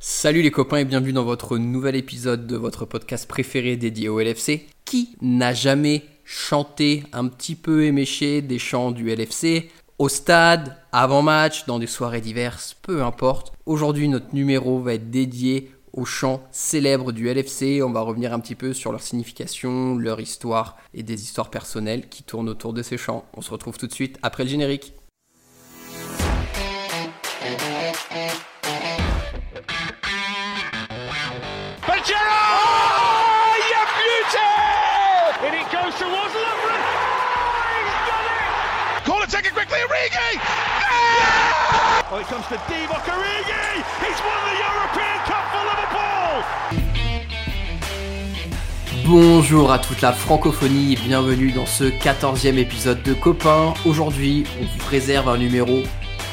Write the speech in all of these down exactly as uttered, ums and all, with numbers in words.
Salut les copains et bienvenue dans votre nouvel épisode de votre podcast préféré dédié au L F C. Qui n'a jamais chanté un petit peu éméché des chants du L F C au stade, avant match, dans des soirées diverses, peu importe. Aujourd'hui, notre numéro va être dédié aux chants célèbres du L F C. On va revenir un petit peu sur leur signification, leur histoire et des histoires personnelles qui tournent autour de ces chants. On se retrouve tout de suite après le générique. Oh, it comes to Divock Origi. He's won the European Cup for Liverpool. Bonjour à toute la francophonie et bienvenue dans ce quatorzième épisode de Copains. Aujourd'hui, on vous réserve un numéro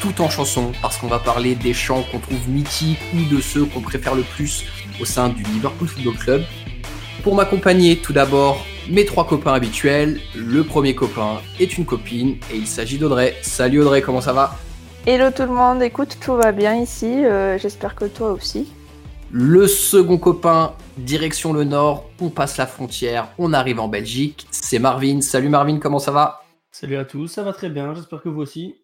tout en chansons parce qu'on va parler des chants qu'on trouve mythiques ou de ceux qu'on préfère le plus au sein du Liverpool Football Club. Pour m'accompagner, tout d'abord, mes trois copains habituels. Le premier copain est une copine et il s'agit d'Audrey. Salut Audrey, comment ça va ? Hello tout le monde, écoute, tout va bien ici, euh, j'espère que toi aussi. Le second copain, direction le nord, on passe la frontière, on arrive en Belgique, c'est Marvin. Salut Marvin, comment ça va ? Salut à tous, ça va très bien, j'espère que vous aussi.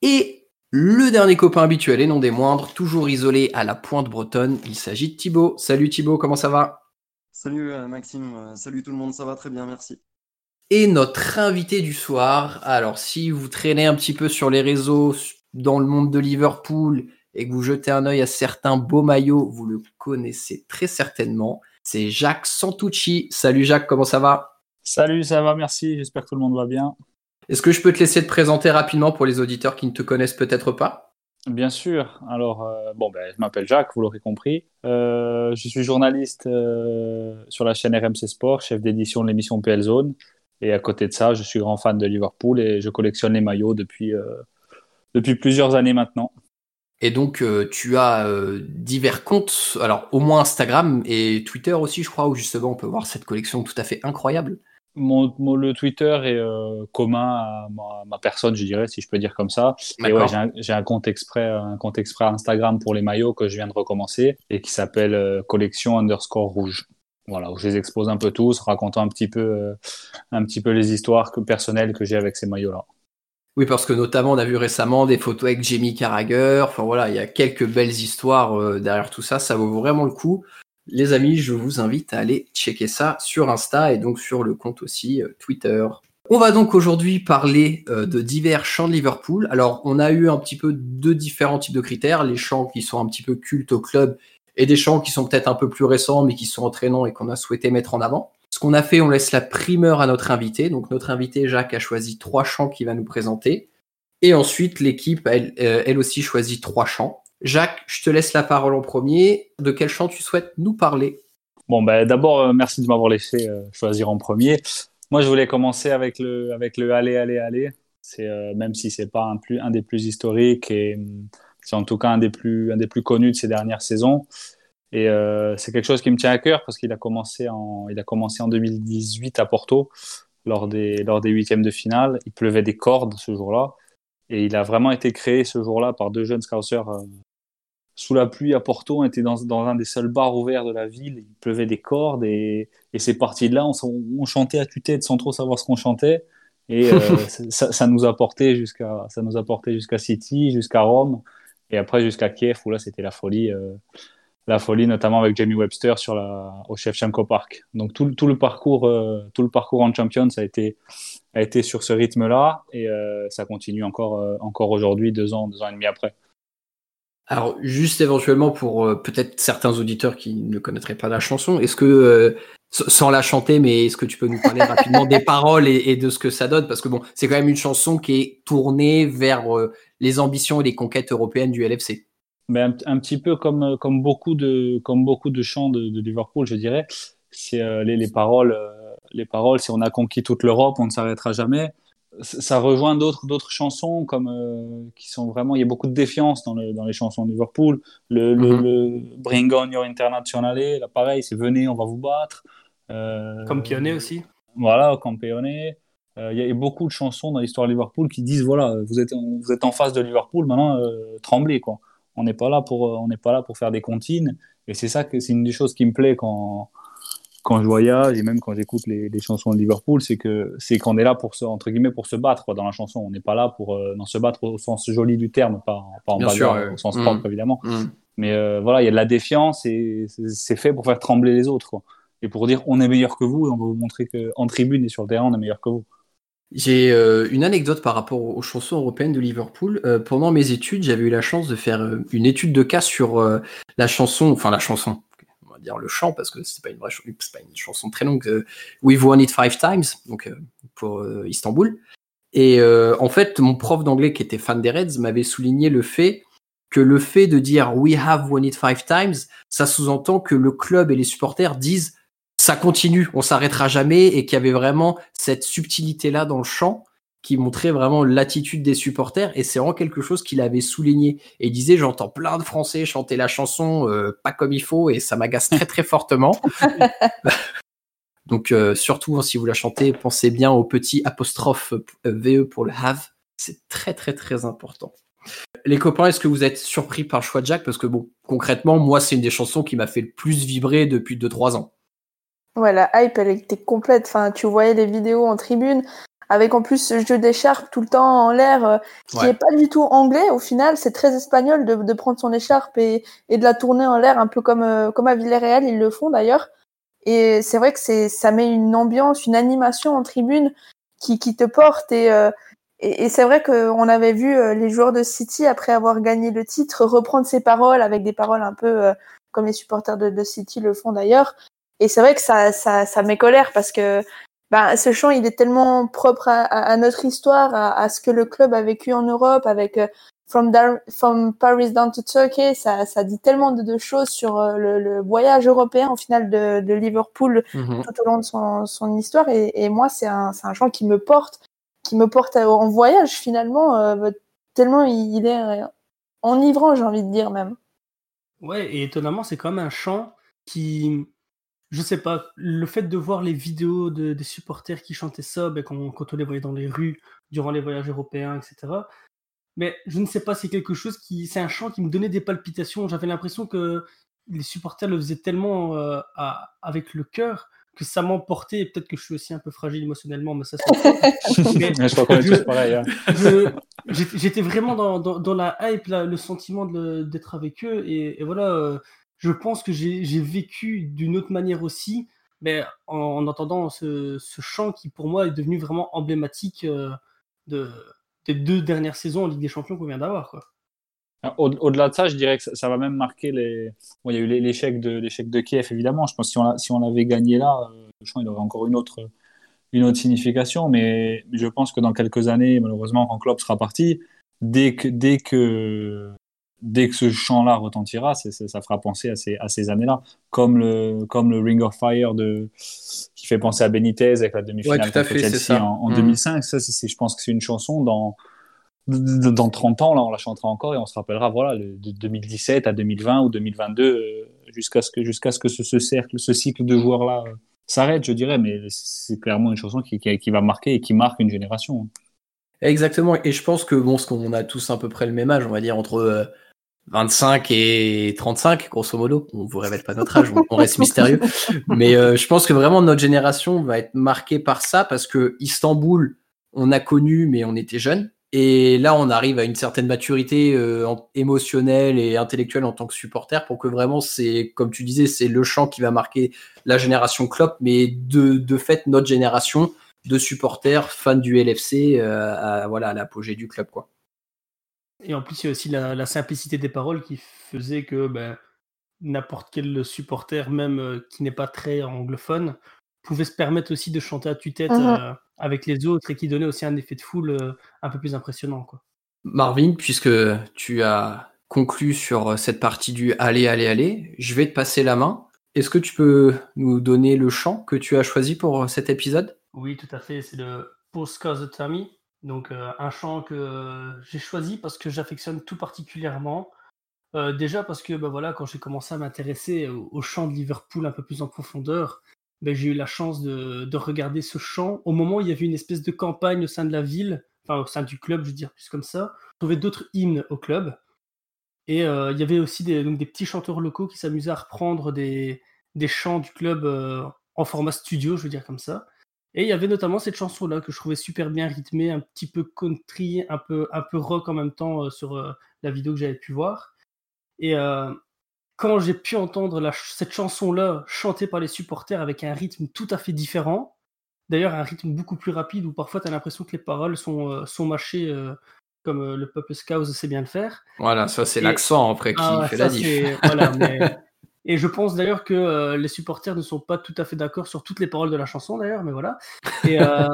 Et le dernier copain habituel et non des moindres, toujours isolé à la pointe bretonne, il s'agit de Thibaut. Salut Thibaut, comment ça va ? Salut Maxime, salut tout le monde, ça va très bien, merci. Et notre invité du soir, alors si vous traînez un petit peu sur les réseaux, dans le monde de Liverpool et que vous jetez un œil à certains beaux maillots, vous le connaissez très certainement. C'est Jacques Santucci. Salut Jacques, comment ça va ? Salut, ça va, merci. J'espère que tout le monde va bien. Est-ce que je peux te laisser te présenter rapidement pour les auditeurs qui ne te connaissent peut-être pas ? Bien sûr. Alors, euh, bon, ben, je m'appelle Jacques, vous l'aurez compris. Euh, je suis journaliste euh, sur la chaîne R M C Sport, chef d'édition de l'émission P L Zone. Et à côté de ça, je suis grand fan de Liverpool et je collectionne les maillots depuis... Euh, Depuis plusieurs années maintenant. Et donc, euh, tu as euh, divers comptes, alors au moins Instagram et Twitter aussi, je crois, où justement on peut voir cette collection tout à fait incroyable. Mon, mon, le Twitter est euh, commun à ma, ma personne, je dirais, si je peux dire comme ça. D'accord. Et ouais, j'ai un, j'ai un compte exprès, un compte exprès Instagram pour les maillots que je viens de recommencer et qui s'appelle euh, collection underscore rouge. Voilà, où je les expose un peu tous, racontant un petit peu, euh, un petit peu les histoires que, personnelles que j'ai avec ces maillots-là. Oui, parce que notamment, on a vu récemment des photos avec Jamie Carragher. Enfin voilà, il y a quelques belles histoires euh, derrière tout ça. Ça vaut vraiment le coup. Les amis, je vous invite à aller checker ça sur Insta et donc sur le compte aussi euh, Twitter. On va donc aujourd'hui parler euh, de divers chants de Liverpool. Alors, on a eu un petit peu deux différents types de critères. Les chants qui sont un petit peu cultes au club et des chants qui sont peut-être un peu plus récents mais qui sont entraînants et qu'on a souhaité mettre en avant. Ce qu'on a fait, on laisse la primeur à notre invité. Donc notre invité, Jacques, a choisi trois chants qu'il va nous présenter. Et ensuite, l'équipe, elle, elle aussi, choisit trois chants. Jacques, je te laisse la parole en premier. De quel chant tu souhaites nous parler ? Bon, ben, d'abord, merci de m'avoir laissé euh, choisir en premier. Moi, je voulais commencer avec le, avec le « Allez, allez, allez ». C'est, euh, même si ce n'est pas un, plus, un des plus historiques, et c'est en tout cas un des plus, un des plus connus de ces dernières saisons. Et euh, c'est quelque chose qui me tient à cœur parce qu'il a commencé en, il a commencé en deux mille dix-huit à Porto lors des, lors des huitièmes de finale. Il pleuvait des cordes ce jour-là et il a vraiment été créé ce jour-là par deux jeunes scousers euh, sous la pluie à Porto. On était dans, dans un des seuls bars ouverts de la ville. Il pleuvait des cordes et, et c'est parti de là. On, on chantait à tue-tête sans trop savoir ce qu'on chantait et euh, ça, ça nous a porté jusqu'à, ça nous a porté jusqu'à City, jusqu'à Rome et après jusqu'à Kiev où là c'était la folie. Euh, La folie, notamment avec Jamie Webster sur la... au Shevchenko Park. Donc tout, tout le parcours, euh, tout le parcours en Champions a été a été sur ce rythme-là et euh, ça continue encore euh, encore aujourd'hui, deux ans, deux ans et demi après. Alors juste éventuellement pour euh, peut-être certains auditeurs qui ne connaîtraient pas la chanson, est-ce que euh, sans la chanter, mais est-ce que tu peux nous parler rapidement des paroles et, et de ce que ça donne ? Parce que bon, c'est quand même une chanson qui est tournée vers euh, les ambitions et les conquêtes européennes du L F C. Mais un, un petit peu comme comme beaucoup de comme beaucoup de chants de, de Liverpool, je dirais. C'est euh, les, les paroles, euh, les paroles. Si on a conquis toute l'Europe, on ne s'arrêtera jamais. C- ça rejoint d'autres d'autres chansons comme euh, qui sont vraiment. Il y a beaucoup de défiance dans le dans les chansons de Liverpool. Le, le, mm-hmm. le Bring on your internationale, là pareil, c'est venez, on va vous battre. Euh, Campione aussi. Voilà, Campione. Il y a beaucoup de chansons dans l'histoire de Liverpool qui disent voilà, vous êtes vous êtes en face de Liverpool, maintenant euh, tremblez quoi. On n'est pas là pour, on n'est pas là pour faire des comptines. Et c'est ça que c'est une des choses qui me plaît quand, quand je voyage et même quand j'écoute les, les chansons de Liverpool, c'est que c'est qu'on est là pour se, entre guillemets, pour se battre quoi, dans la chanson. On n'est pas là pour euh, non, se battre au sens joli du terme, pas, pas en bagarre, euh, au sens mm, propre évidemment. Mm. Mais euh, voilà, il y a de la défiance et c'est, c'est fait pour faire trembler les autres quoi. Et pour dire on est meilleur que vous, et on va vous montrer qu'en tribune et sur le terrain on est meilleur que vous. J'ai euh, une anecdote par rapport aux chansons européennes de Liverpool. Euh, pendant mes études, j'avais eu la chance de faire euh, une étude de cas sur euh, la chanson, enfin la chanson, on va dire le chant, parce que c'est pas une vraie ch- c'est pas une chanson très longue, euh, We've Won It Five Times, donc euh, pour euh, Istanbul. Et euh, en fait, mon prof d'anglais qui était fan des Reds m'avait souligné le fait que le fait de dire We have won it five times, ça sous-entend que le club et les supporters disent ça continue, on s'arrêtera jamais, et qu'il y avait vraiment cette subtilité-là dans le chant qui montrait vraiment l'attitude des supporters, et c'est vraiment quelque chose qu'il avait souligné. Et il disait, j'entends plein de Français chanter la chanson euh, pas comme il faut, et ça m'agace très très fortement. Donc euh, surtout, si vous la chantez, pensez bien au petit apostrophe euh, V E pour le have, c'est très très très important. Les copains, est-ce que vous êtes surpris par le choix de Jacques ? Parce que bon, concrètement, moi, c'est une des chansons qui m'a fait le plus vibrer depuis deux trois ans. Ouais, la hype, elle était complète. Enfin, tu voyais les vidéos en tribune, avec en plus ce jeu d'écharpe tout le temps en l'air, euh, qui ouais. est pas du tout anglais. Au final, c'est très espagnol de, de prendre son écharpe et, et de la tourner en l'air, un peu comme, euh, comme à Villarreal, ils le font d'ailleurs. Et c'est vrai que c'est, ça met une ambiance, une animation en tribune qui, qui te porte. Et, euh, et, et c'est vrai qu'on avait vu euh, les joueurs de City, après avoir gagné le titre, reprendre ses paroles avec des paroles un peu euh, comme les supporters de, de City le font d'ailleurs. Et c'est vrai que ça, ça, ça m'écolère parce que ben, ce chant, il est tellement propre à, à, à notre histoire, à, à ce que le club a vécu en Europe, avec euh, From, Dar- From Paris Down to Turkey, ça, ça dit tellement de, de choses sur euh, le, le voyage européen, au final, de, de Liverpool mm-hmm. tout au long de son, son histoire. Et, et moi, c'est un, c'est un chant qui me porte, qui me porte en voyage, finalement, euh, tellement il, il est enivrant, j'ai envie de dire même. Ouais, et étonnamment, c'est quand même un chant qui... Je sais pas, le fait de voir les vidéos de, des supporters qui chantaient ça, ben, quand, quand on les voyait dans les rues, durant les voyages européens, et cetera. Mais je ne sais pas, c'est quelque chose qui... C'est un chant qui me donnait des palpitations. J'avais l'impression que les supporters le faisaient tellement euh, à, avec le cœur que ça m'emportait. Et peut-être que je suis aussi un peu fragile émotionnellement, mais ça, c'est... mais, je crois qu'on est tous pareil. Hein. Je, j'étais, j'étais vraiment dans, dans, dans la hype, là, le sentiment de, d'être avec eux. Et, et voilà... Euh, je pense que j'ai, j'ai vécu d'une autre manière aussi, mais en, en entendant ce, ce chant qui, pour moi, est devenu vraiment emblématique euh, de, des deux dernières saisons en Ligue des Champions qu'on vient d'avoir. Quoi. Au, au-delà de ça, je dirais que ça, ça va même marquer les... Bon, il y a eu l'échec de, l'échec de Kiev, évidemment. Je pense que si on, l'a, si on l'avait gagné là, euh, le chant il aurait encore une autre, une autre signification, mais je pense que dans quelques années, malheureusement, quand Klopp sera parti, dès que... Dès que... Dès que ce chant-là retentira, c'est, ça, ça fera penser à ces, à ces années-là, comme le, comme le Ring of Fire de, qui fait penser à Benítez avec la demi-finale ouais, contre fait, Chelsea en, en mmh. deux mille cinq. Ça, c'est, c'est, je pense que c'est une chanson dans, dans trente ans, là, on la chantera encore et on se rappellera voilà, de deux mille dix-sept à deux mille vingt ou deux mille vingt-deux jusqu'à ce que, jusqu'à ce, que ce, ce cercle, ce cycle de joueurs-là euh, s'arrête, je dirais. Mais c'est clairement une chanson qui, qui, qui va marquer et qui marque une génération. Exactement. Et je pense que bon, ce qu'on a tous à peu près le même âge, on va dire entre euh... vingt-cinq et trente-cinq, grosso modo. On vous révèle pas notre âge, on reste mystérieux. Mais euh, je pense que vraiment notre génération va être marquée par ça parce que Istanbul, on a connu, mais on était jeunes. Et là, on arrive à une certaine maturité euh, émotionnelle et intellectuelle en tant que supporter pour que vraiment, c'est comme tu disais, c'est le chant qui va marquer la génération Klopp, mais de, de fait, notre génération de supporters, fans du L F C, euh, à, voilà, à l'apogée du club, quoi. Et en plus, il y a aussi la, la simplicité des paroles qui faisait que ben, n'importe quel supporter, même euh, qui n'est pas très anglophone, pouvait se permettre aussi de chanter à tue-tête euh, avec les autres et qui donnait aussi un effet de foule euh, un peu plus impressionnant. Quoi. Marvin, puisque tu as conclu sur cette partie du « Allez, allez, allez », je vais te passer la main. Est-ce que tu peux nous donner le chant que tu as choisi pour cet épisode ? Oui, tout à fait. C'est le « Poskazotami ». Donc euh, un chant que euh, j'ai choisi parce que j'affectionne tout particulièrement. Euh, déjà parce que bah, voilà, quand j'ai commencé à m'intéresser au, au chant de Liverpool un peu plus en profondeur, bah, j'ai eu la chance de, de regarder ce chant au moment où il y avait une espèce de campagne au sein de la ville, enfin au sein du club, je veux dire plus comme ça, trouver d'autres hymnes au club. Et euh, il y avait aussi des, donc des petits chanteurs locaux qui s'amusaient à reprendre des, des chants du club euh, en format studio, je veux dire comme ça. Et il y avait notamment cette chanson-là que je trouvais super bien rythmée, un petit peu country, un peu, un peu rock en même temps euh, sur euh, la vidéo que j'avais pu voir. Et euh, quand j'ai pu entendre la ch- cette chanson-là chantée par les supporters avec un rythme tout à fait différent, d'ailleurs un rythme beaucoup plus rapide où parfois tu as l'impression que les paroles sont, euh, sont mâchées euh, comme euh, le peuple scouse sait bien le faire. Voilà, ça c'est et... l'accent après qui ah, fait ça, la diff. Voilà, mais... Et je pense d'ailleurs que euh, les supporters ne sont pas tout à fait d'accord sur toutes les paroles de la chanson d'ailleurs, mais voilà. Et euh,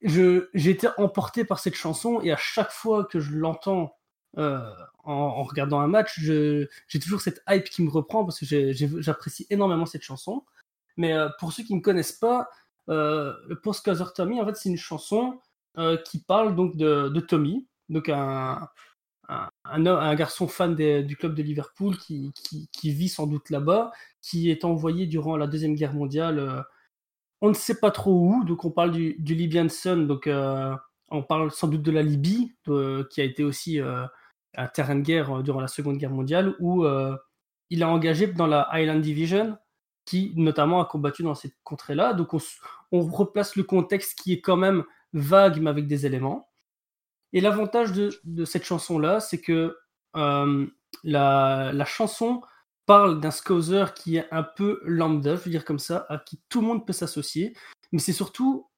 je, j'ai été emporté par cette chanson et à chaque fois que je l'entends euh, en, en regardant un match, je, j'ai toujours cette hype qui me reprend parce que j'ai, j'ai, j'apprécie énormément cette chanson. Mais euh, pour ceux qui ne me connaissent pas, euh, le Postcauser Tommy, en fait, c'est une chanson euh, qui parle donc de, de Tommy, donc un, un, un, un garçon fan des, du club de Liverpool qui, qui, qui vit sans doute là-bas, qui est envoyé durant la Deuxième Guerre mondiale, euh, on ne sait pas trop où, donc on parle du, du Libyan Sun, donc euh, on parle sans doute de la Libye, de, qui a été aussi euh, un terrain de guerre durant la Seconde Guerre mondiale, où euh, il a engagé dans la Highland Division, qui notamment a combattu dans cette contrée-là, donc on, on replace le contexte qui est quand même vague, mais avec des éléments. Et l'avantage de, de cette chanson-là, c'est que euh, la, la chanson parle d'un scouser qui est un peu lambda, je veux dire comme ça, à qui tout le monde peut s'associer, mais c'est surtout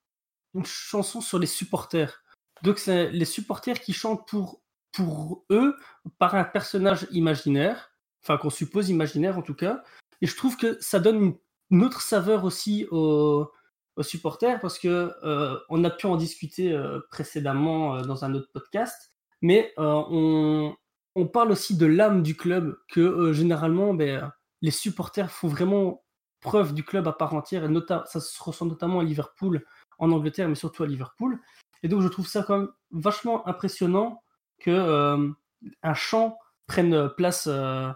une chanson sur les supporters. Donc c'est les supporters qui chantent pour, pour eux, par un personnage imaginaire, enfin qu'on suppose imaginaire en tout cas, et je trouve que ça donne une, une autre saveur aussi aux... aux supporters, parce que euh, on a pu en discuter euh, précédemment euh, dans un autre podcast, mais euh, on, on parle aussi de l'âme du club, que euh, généralement ben, les supporters font vraiment preuve du club à part entière, et nota- ça se ressent notamment à Liverpool, en Angleterre, mais surtout à Liverpool, et donc je trouve ça quand même vachement impressionnant que euh, un chant prenne place euh,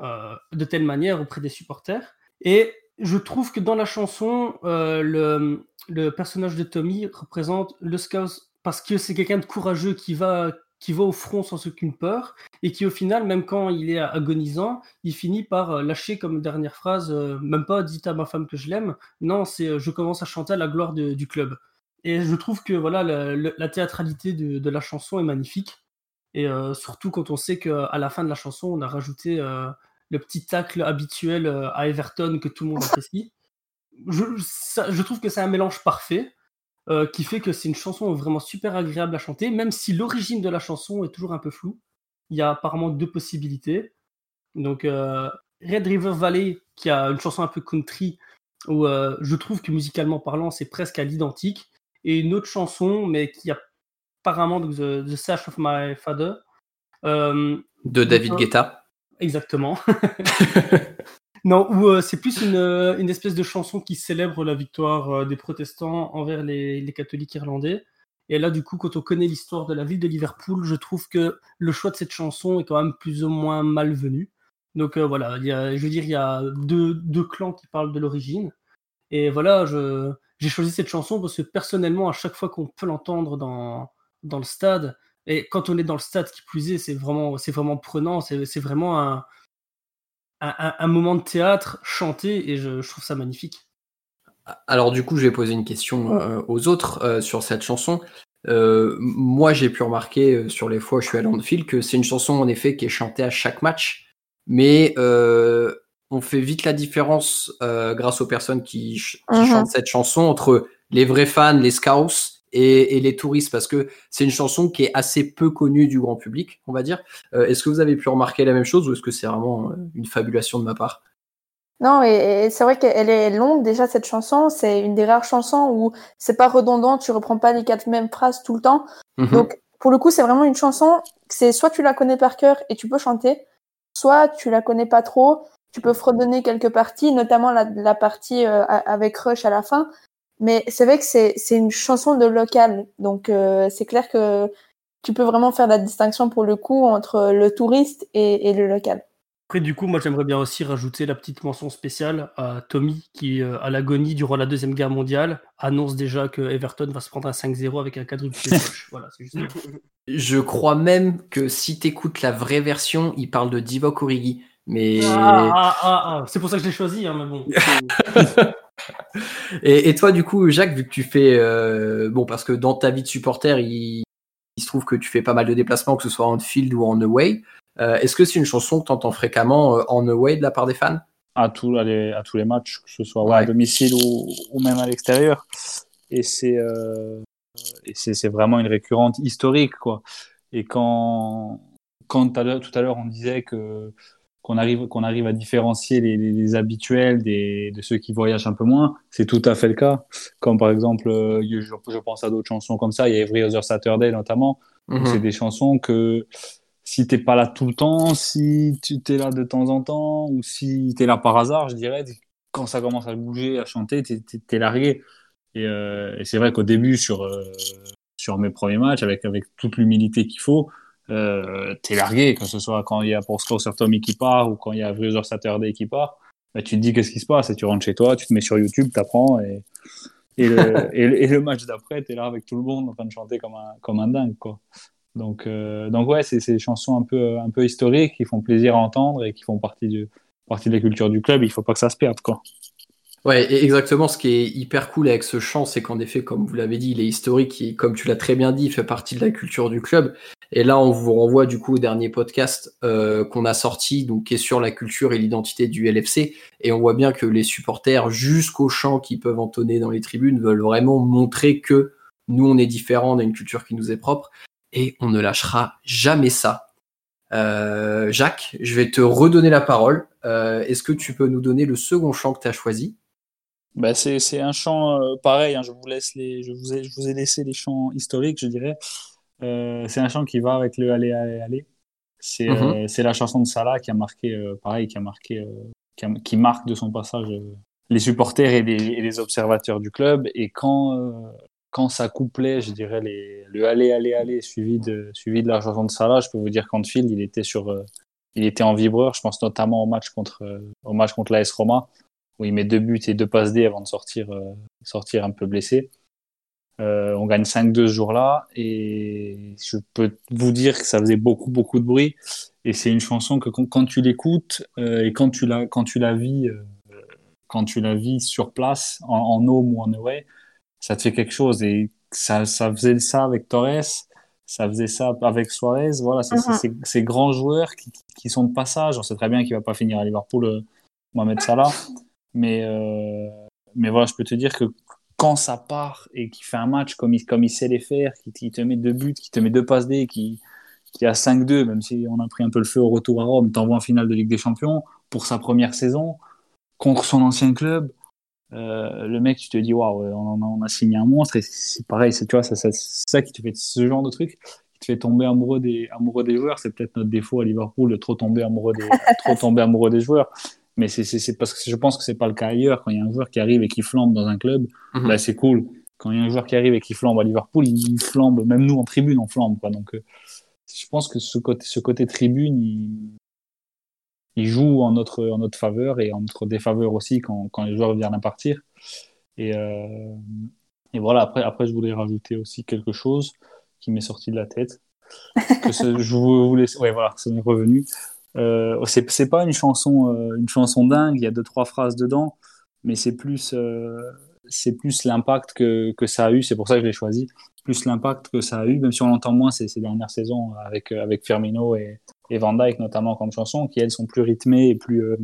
euh, de telle manière auprès des supporters, et je trouve que dans la chanson, euh, le, le personnage de Tommy représente le scout parce que c'est quelqu'un de courageux qui va, qui va au front sans aucune peur et qui au final, même quand il est agonisant, il finit par lâcher comme dernière phrase, euh, même pas « dites à ma femme que je l'aime », non, c'est euh, « je commence à chanter à la gloire de, du club ». Et je trouve que voilà, la, la théâtralité de, de la chanson est magnifique, et euh, surtout quand on sait qu'à la fin de la chanson, on a rajouté... Euh, le petit tacle habituel à Everton que tout le monde apprécie. Je, ça, je trouve que c'est un mélange parfait euh, qui fait que c'est une chanson vraiment super agréable à chanter, même si l'origine de la chanson est toujours un peu floue. Il y a apparemment deux possibilités. Donc, euh, Red River Valley, qui a une chanson un peu country, où euh, je trouve que musicalement parlant, c'est presque à l'identique. Et une autre chanson, mais qui a apparemment donc, The, The Sash of My Father. Euh, de David donc, Guetta. Exactement. Non, où euh, c'est plus une, une espèce de chanson qui célèbre la victoire euh, des protestants envers les, les catholiques irlandais. Et là, du coup, quand on connaît l'histoire de la ville de Liverpool, je trouve que le choix de cette chanson est quand même plus ou moins malvenu. Donc euh, voilà, y a, je veux dire, il y a deux, deux clans qui parlent de l'origine. Et voilà, je, j'ai choisi cette chanson parce que personnellement, à chaque fois qu'on peut l'entendre dans, dans le stade, et quand on est dans le stade, qui plus est, c'est vraiment, c'est vraiment prenant, c'est, c'est vraiment un, un, un moment de théâtre chanté, et je, je trouve ça magnifique. Alors du coup, je vais poser une question euh, aux autres euh, sur cette chanson. Euh, moi, j'ai pu remarquer euh, sur les fois où je suis à Anfield que c'est une chanson, en effet, qui est chantée à chaque match, mais euh, on fait vite la différence euh, grâce aux personnes qui, ch- qui mm-hmm. chantent cette chanson entre les vrais fans, les scouts, Et, et les touristes, parce que c'est une chanson qui est assez peu connue du grand public, on va dire. Euh, est-ce que vous avez pu remarquer la même chose, ou est-ce que c'est vraiment une fabulation de ma part ? Non, et, et c'est vrai qu'elle est longue déjà, cette chanson. C'est une des rares chansons où c'est pas redondant, tu reprends pas les quatre mêmes phrases tout le temps. Mm-hmm. Donc, pour le coup, c'est vraiment une chanson, c'est soit tu la connais par cœur et tu peux chanter, soit tu la connais pas trop, tu peux fredonner quelques parties, notamment la, la partie euh, avec Rush à la fin. Mais c'est vrai que c'est, c'est une chanson de local, donc euh, c'est clair que tu peux vraiment faire la distinction pour le coup entre le touriste et, et le local. Après, du coup, moi, j'aimerais bien aussi rajouter la petite mention spéciale à Tommy qui, euh, à l'agonie durant la Deuxième Guerre mondiale, annonce déjà que Everton va se prendre un cinq zéro avec un quadruplé poche. Voilà, c'est juste... Je crois même que si t'écoutes la vraie version, il parle de Divock Origi. Mais... Ah, ah, ah, ah. C'est pour ça que je l'ai choisi, hein, mais bon. et, et toi, du coup, Jacques, vu que tu fais... Euh, bon, parce que dans ta vie de supporter, il, il se trouve que tu fais pas mal de déplacements, que ce soit en field ou en away. Euh, est-ce que c'est une chanson que tu entends fréquemment euh, en away de la part des fans ? À, tout, à, les, à tous les matchs, que ce soit ouais. à domicile ou, ou même à l'extérieur. Et c'est, euh, et c'est, c'est vraiment une récurrente historique, quoi. Et quand, quand tout à l'heure on disait que, qu'on, arrive, qu'on arrive à différencier les, les, les habituels des, de ceux qui voyagent un peu moins, c'est tout à fait le cas. Comme par exemple, euh, je, je pense à d'autres chansons comme ça, il y a Every Other Saturday notamment, mm-hmm. où c'est des chansons que... Si t'es pas là tout le temps, si tu t'es là de temps en temps, ou si t'es là par hasard, je dirais, quand ça commence à bouger, à chanter, t'es, t'es, t'es largué. Et, euh, et c'est vrai qu'au début, sur, euh, sur mes premiers matchs, avec, avec toute l'humilité qu'il faut, euh, t'es largué, que ce soit quand il y a Porto sur Tommy qui part, ou quand il y a Virgil Saturday qui part, bah, tu te dis qu'est-ce qui se passe, et tu rentres chez toi, tu te mets sur YouTube, t'apprends, et, et, le, et, le, et le match d'après, t'es là avec tout le monde en train de chanter comme un, comme un dingue, quoi. Donc, euh, donc ouais, c'est, c'est des chansons un peu, un peu historiques qui font plaisir à entendre et qui font partie, du, partie de la culture du club. Il ne faut pas que ça se perde, quoi. Ouais, exactement. Ce qui est hyper cool avec ce chant, c'est qu'en effet, comme vous l'avez dit, il est historique et comme tu l'as très bien dit, il fait partie de la culture du club. Et là, on vous renvoie du coup au dernier podcast euh, qu'on a sorti, donc qui est sur la culture et l'identité du L F C. Et on voit bien que les supporters, jusqu'au chant qu'ils peuvent entonner dans les tribunes, veulent vraiment montrer que nous, on est différents, on a une culture qui nous est propre. Et on ne lâchera jamais ça. Euh, Jacques, je vais te redonner la parole. Euh, est-ce que tu peux nous donner le second chant que tu as choisi ? Bah c'est, c'est un chant euh, pareil, hein, je, vous laisse les, je, vous ai, je vous ai laissé les chants historiques, je dirais. Euh, c'est un chant qui va avec le « Allez, allez, allez ». C'est, mm-hmm. euh, c'est la chanson de Salah qui a marqué, euh, pareil, qui, a marqué euh, qui, a, qui marque de son passage euh, les supporters et les, et les observateurs du club. Et quand... Euh, Quand ça couplait, je dirais, les, le aller, aller, aller, suivi de, suivi de la chanson de Salah, je peux vous dire qu'Anfield, il était sur, euh, il était en vibreur. Je pense notamment au match contre, euh, au match contre l'A S Roma, où il met deux buts et deux passes D avant de sortir, euh, sortir un peu blessé. Euh, on gagne cinq deux ce jour-là, et je peux vous dire que ça faisait beaucoup, beaucoup de bruit. Et c'est une chanson que quand, quand tu l'écoutes, euh, et quand tu la, quand tu la vis, euh, quand tu la vis sur place, en, en home ou en away, ça te fait quelque chose et ça, ça faisait ça avec Torres, ça faisait ça avec Suarez. Voilà, c'est, mm-hmm. c'est, c'est, ces grands joueurs qui, qui sont de passage. On sait très bien qu'il ne va pas finir à Liverpool, euh, Mohamed Salah. Mais, euh, mais voilà, je peux te dire que quand ça part et qu'il fait un match comme il, comme il sait les faire, qu'il, qu'il te met deux buts, qu'il te met deux passes D, qu'il, qu'il a cinq deux, même si on a pris un peu le feu au retour à Rome, t'envoie en finale de Ligue des Champions pour sa première saison, contre son ancien club. Euh, le mec, tu te dis waouh, on, on a signé un monstre, et c'est pareil, c'est, tu vois, ça, ça, c'est ça qui te fait ce genre de truc qui te fait tomber amoureux des, amoureux des joueurs. C'est peut-être notre défaut à Liverpool de trop tomber amoureux des, trop tomber amoureux des joueurs, mais c'est, c'est, c'est parce que je pense que c'est pas le cas ailleurs. Quand il y a un joueur qui arrive et qui flambe dans un club, mm-hmm. bah, c'est cool. Quand il y a un joueur qui arrive et qui flambe à Liverpool, il, il flambe, même nous en tribune, on flambe, quoi. Donc, euh, je pense que ce côté, ce côté tribune, il. Il joue en notre, en notre faveur et en notre défaveur aussi quand, quand les joueurs viennent à partir. Et, euh, et voilà, après, après, je voulais rajouter aussi quelque chose qui m'est sorti de la tête. Que ce, je voulais, ouais, voilà, ça m'est revenu. Euh, c'est, c'est pas une chanson, euh, une chanson dingue, il y a deux, trois phrases dedans, mais c'est plus, euh, c'est plus l'impact que, que ça a eu, c'est pour ça que je l'ai choisi, plus l'impact que ça a eu, même si on l'entend moins ces, ces dernières saisons avec, avec Firmino et. et Van Dijk notamment comme chansons qui elles sont plus rythmées et plus euh,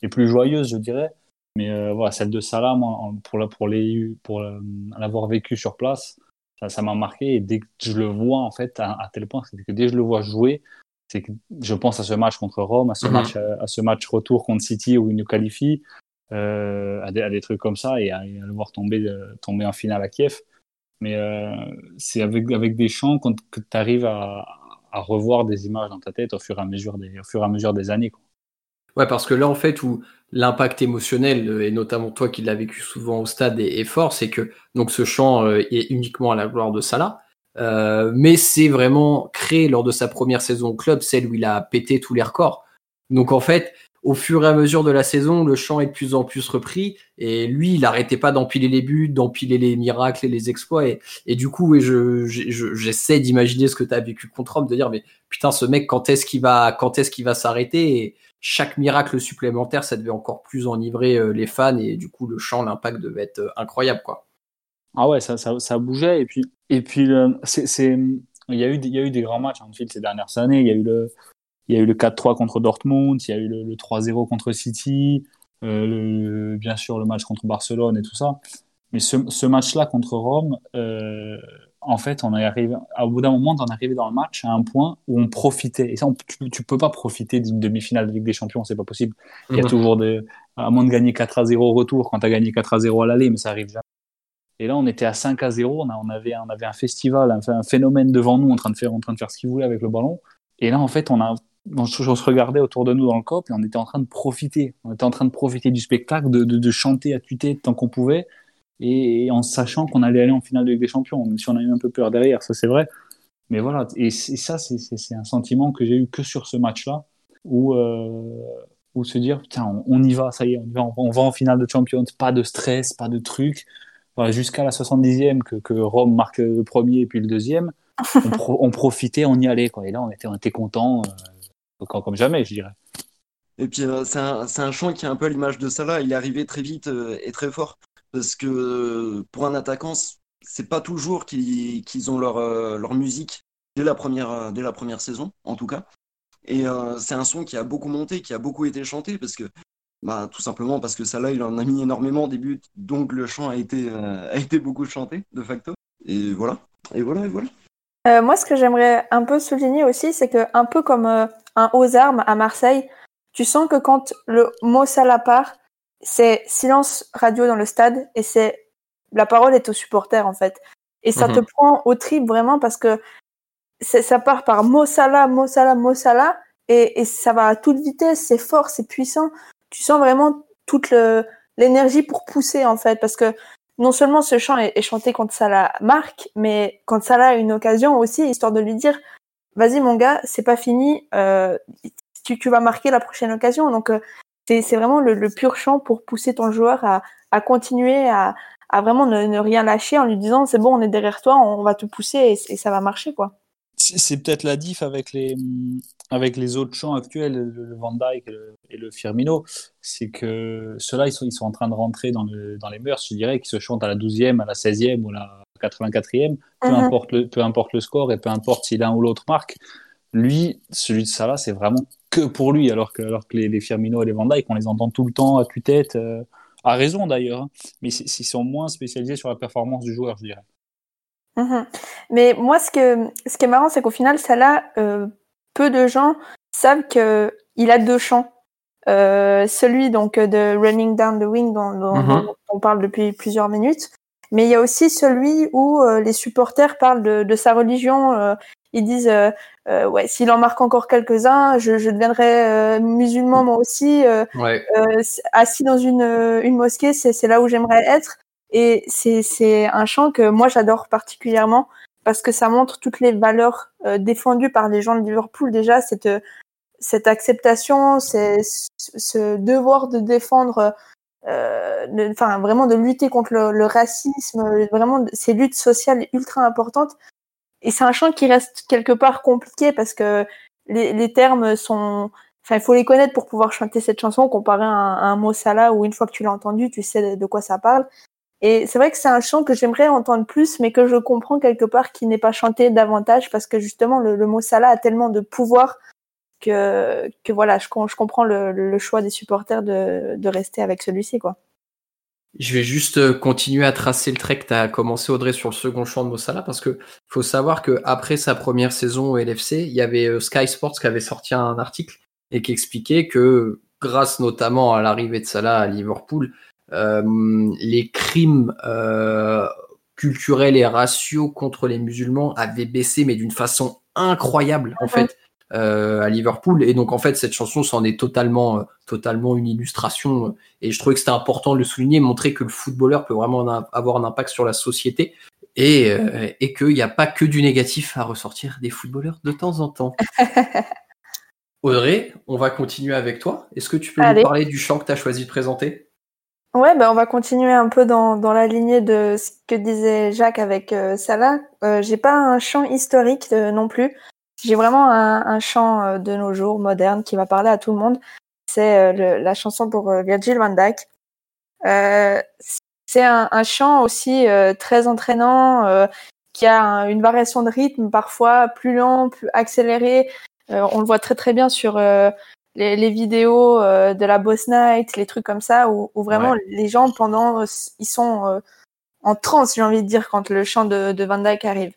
et plus joyeuses, je dirais, mais euh, voilà, celle de Salah, moi, pour la, pour les pour euh, l'avoir vécu sur place, ça, ça m'a marqué. Et dès que je le vois, en fait, à, à tel point que dès que je le vois jouer, c'est que je pense à ce match contre Rome, à ce mm-hmm. match à, à ce match retour contre City où il nous qualifie, euh, à, des, à des trucs comme ça, et à, à le voir tomber euh, tomber en finale à Kiev. Mais euh, c'est avec avec des chants quand, que tu arrives à à revoir des images dans ta tête au fur et à mesure des, au fur et à mesure des années, quoi. Ouais, parce que là, en fait, où l'impact émotionnel, et notamment toi qui l'as vécu souvent au stade, est, est fort, c'est que donc ce chant euh, est uniquement à la gloire de Salah, euh, mais c'est vraiment créé lors de sa première saison au club, celle où il a pété tous les records. Donc en fait, au fur et à mesure de la saison, le champ est de plus en plus repris et lui, il n'arrêtait pas d'empiler les buts, d'empiler les miracles et les exploits. Et, et du coup, et je, je, je, j'essaie d'imaginer ce que tu as vécu contre Rome, de dire mais putain, ce mec, quand est-ce qu'il va, quand est-ce qu'il va s'arrêter? Et chaque miracle supplémentaire, ça devait encore plus enivrer les fans et du coup, le champ, l'impact devait être incroyable, quoi. Ah ouais, ça, ça, ça bougeait et puis, et puis le, c'est, c'est, il y a eu, il y a eu des grands matchs en Anfield ces dernières années. Il y a eu le Il y a eu le quatre trois contre Dortmund, il y a eu le, le trois zéro contre City, euh, le, bien sûr le match contre Barcelone et tout ça. Mais ce, ce match-là contre Rome, euh, en fait, on est arrivé, au bout d'un moment, on est arrivé dans le match à un point où on profitait. Et ça, on, tu ne peux pas profiter d'une demi-finale de Ligue des Champions, c'est pas possible. Il y a toujours des... À moins de gagner quatre à zéro au retour, quand tu as gagné quatre à zéro à l'aller, mais ça arrive jamais. Et là, on était à cinq à zéro, on, a, on, avait, on avait un festival, un, un phénomène devant nous en train de faire, en train de faire ce qu'ils voulaient avec le ballon. Et là, en fait, on a... On se regardait autour de nous dans le C O P et on était en train de profiter. On était en train de profiter du spectacle, de, de, de chanter à tue-tête tant qu'on pouvait et, et en sachant qu'on allait aller en finale de Ligue des Champions, même si on a eu un peu peur derrière, ça c'est vrai. Mais voilà, et, et ça c'est, c'est, c'est un sentiment que j'ai eu que sur ce match-là où, euh, où se dire putain, on, on y va, ça y est, on y va, on, on va en finale de Champions, pas de stress, pas de truc. Voilà, jusqu'à la soixante-dixième que, que Rome marque le premier et puis le deuxième, on, pro, on profitait, on y allait, quoi. Et là on était, on était contents. Euh, Comme jamais, je dirais. Et puis, euh, c'est, un, c'est un champ qui est un peu à l'image de Salah. Il est arrivé très vite euh, et très fort. Parce que euh, pour un attaquant, c'est pas toujours qu'ils, qu'ils ont leur, euh, leur musique dès la, première, euh, dès la première saison, en tout cas. Et euh, c'est un son qui a beaucoup monté, qui a beaucoup été chanté. Parce que, bah, tout simplement parce que Salah, il en a mis énormément des buts. Donc, le chant a été, euh, a été beaucoup chanté, de facto. Et voilà. Et voilà, et voilà. Euh, moi, ce que j'aimerais un peu souligner aussi, c'est que un peu comme euh, un aux armes à Marseille, tu sens que quand le mot Salah part, c'est silence radio dans le stade et c'est la parole est aux supporters en fait. Et ça mm-hmm. te prend au trip vraiment parce que c'est, ça part par mot Salah, mot Salah, mot Salah et, et ça va à toute vitesse, c'est fort, c'est puissant. Tu sens vraiment toute le, l'énergie pour pousser en fait parce que non seulement ce chant est, est chanté quand Salah marque, mais quand Salah a une occasion aussi, histoire de lui dire « Vas-y mon gars, c'est pas fini, euh, tu, tu vas marquer la prochaine occasion. » Donc euh, c'est, c'est vraiment le, le pur chant pour pousser ton joueur à, à continuer, à, à vraiment ne, ne rien lâcher en lui disant « C'est bon, on est derrière toi, on va te pousser et, et ça va marcher. » quoi. C'est, c'est peut-être la diff avec les, avec les autres chants actuels, le Van Dijk et le, et le Firmino, c'est que ceux-là, ils sont, ils sont en train de rentrer dans, le, dans les mœurs, je dirais, qui se chantent à la douzième, à la seizième ou à la quatre-vingt-quatrième, peu, uh-huh. importe le, peu importe le score et peu importe si l'un ou l'autre marque. Lui, celui de Salah, c'est vraiment que pour lui, alors que, alors que les, les Firmino et les Van Dijk, on les entend tout le temps à tue-tête, euh, à raison d'ailleurs, hein, mais c'est, ils sont moins spécialisés sur la performance du joueur, je dirais. Mmh. Mais moi, ce, que, ce qui est marrant, c'est qu'au final, Salah, euh, peu de gens savent qu'il a deux chants. Euh, celui donc, de Running Down the Wing, dont, dont, mmh. dont on parle depuis plusieurs minutes. Mais il y a aussi celui où euh, les supporters parlent de, de sa religion. Euh, ils disent euh, euh, ouais, s'il en marque encore quelques-uns, je, je deviendrai euh, musulman moi aussi. Euh, ouais. euh, assis dans une, une mosquée, c'est, c'est là où j'aimerais être. Et c'est, c'est un chant que moi j'adore particulièrement parce que ça montre toutes les valeurs euh, défendues par les gens de Liverpool déjà, cette, cette acceptation, c'est, ce devoir de défendre, euh, de, enfin vraiment de lutter contre le, le racisme, vraiment ces luttes sociales ultra importantes. Et c'est un chant qui reste quelque part compliqué parce que les, les termes sont... Enfin, il faut les connaître pour pouvoir chanter cette chanson comparé à un, à un mot Salah où une fois que tu l'as entendu, tu sais de quoi ça parle. Et c'est vrai que c'est un chant que j'aimerais entendre plus, mais que je comprends quelque part qu'il n'est pas chanté davantage parce que justement le, le mot Salah a tellement de pouvoir que, que voilà, je, je comprends le, le choix des supporters de, de rester avec celui-ci, quoi. Je vais juste continuer à tracer le trait que tu as commencé, Audrey, sur le second chant de Mo Salah, parce que faut savoir qu'après sa première saison au L F C, il y avait Sky Sports qui avait sorti un article et qui expliquait que grâce notamment à l'arrivée de Salah à Liverpool, Euh, les crimes euh, culturels et raciaux contre les musulmans avaient baissé, mais d'une façon incroyable en fait euh, à Liverpool. Et donc en fait cette chanson c'en est totalement, euh, totalement une illustration. Et je trouvais que c'était important de le souligner, montrer que le footballeur peut vraiment avoir un impact sur la société. Et, euh, et qu'il n'y a pas que du négatif à ressortir des footballeurs de temps en temps. Audrey, on va continuer avec toi. Est-ce que tu peux Allez. nous parler du chant que tu as choisi de présenter ? Ouais, bah on va continuer un peu dans, dans la lignée de ce que disait Jacques avec euh, Salah. Euh, j'ai pas un chant historique euh, non plus. J'ai vraiment un, un chant euh, de nos jours, moderne, qui va parler à tout le monde. C'est euh, le, la chanson pour euh, Virgil van Dijk. Euh, c'est un, un chant aussi euh, très entraînant, euh, qui a un, une variation de rythme parfois plus lent, plus accéléré. Euh, on le voit très très bien sur euh, les, les vidéos euh, de la Boss Night, les trucs comme ça, où, où vraiment ouais. les gens pendant ils sont euh, en transe, j'ai envie de dire, quand le chant de, de Van Dijk arrive.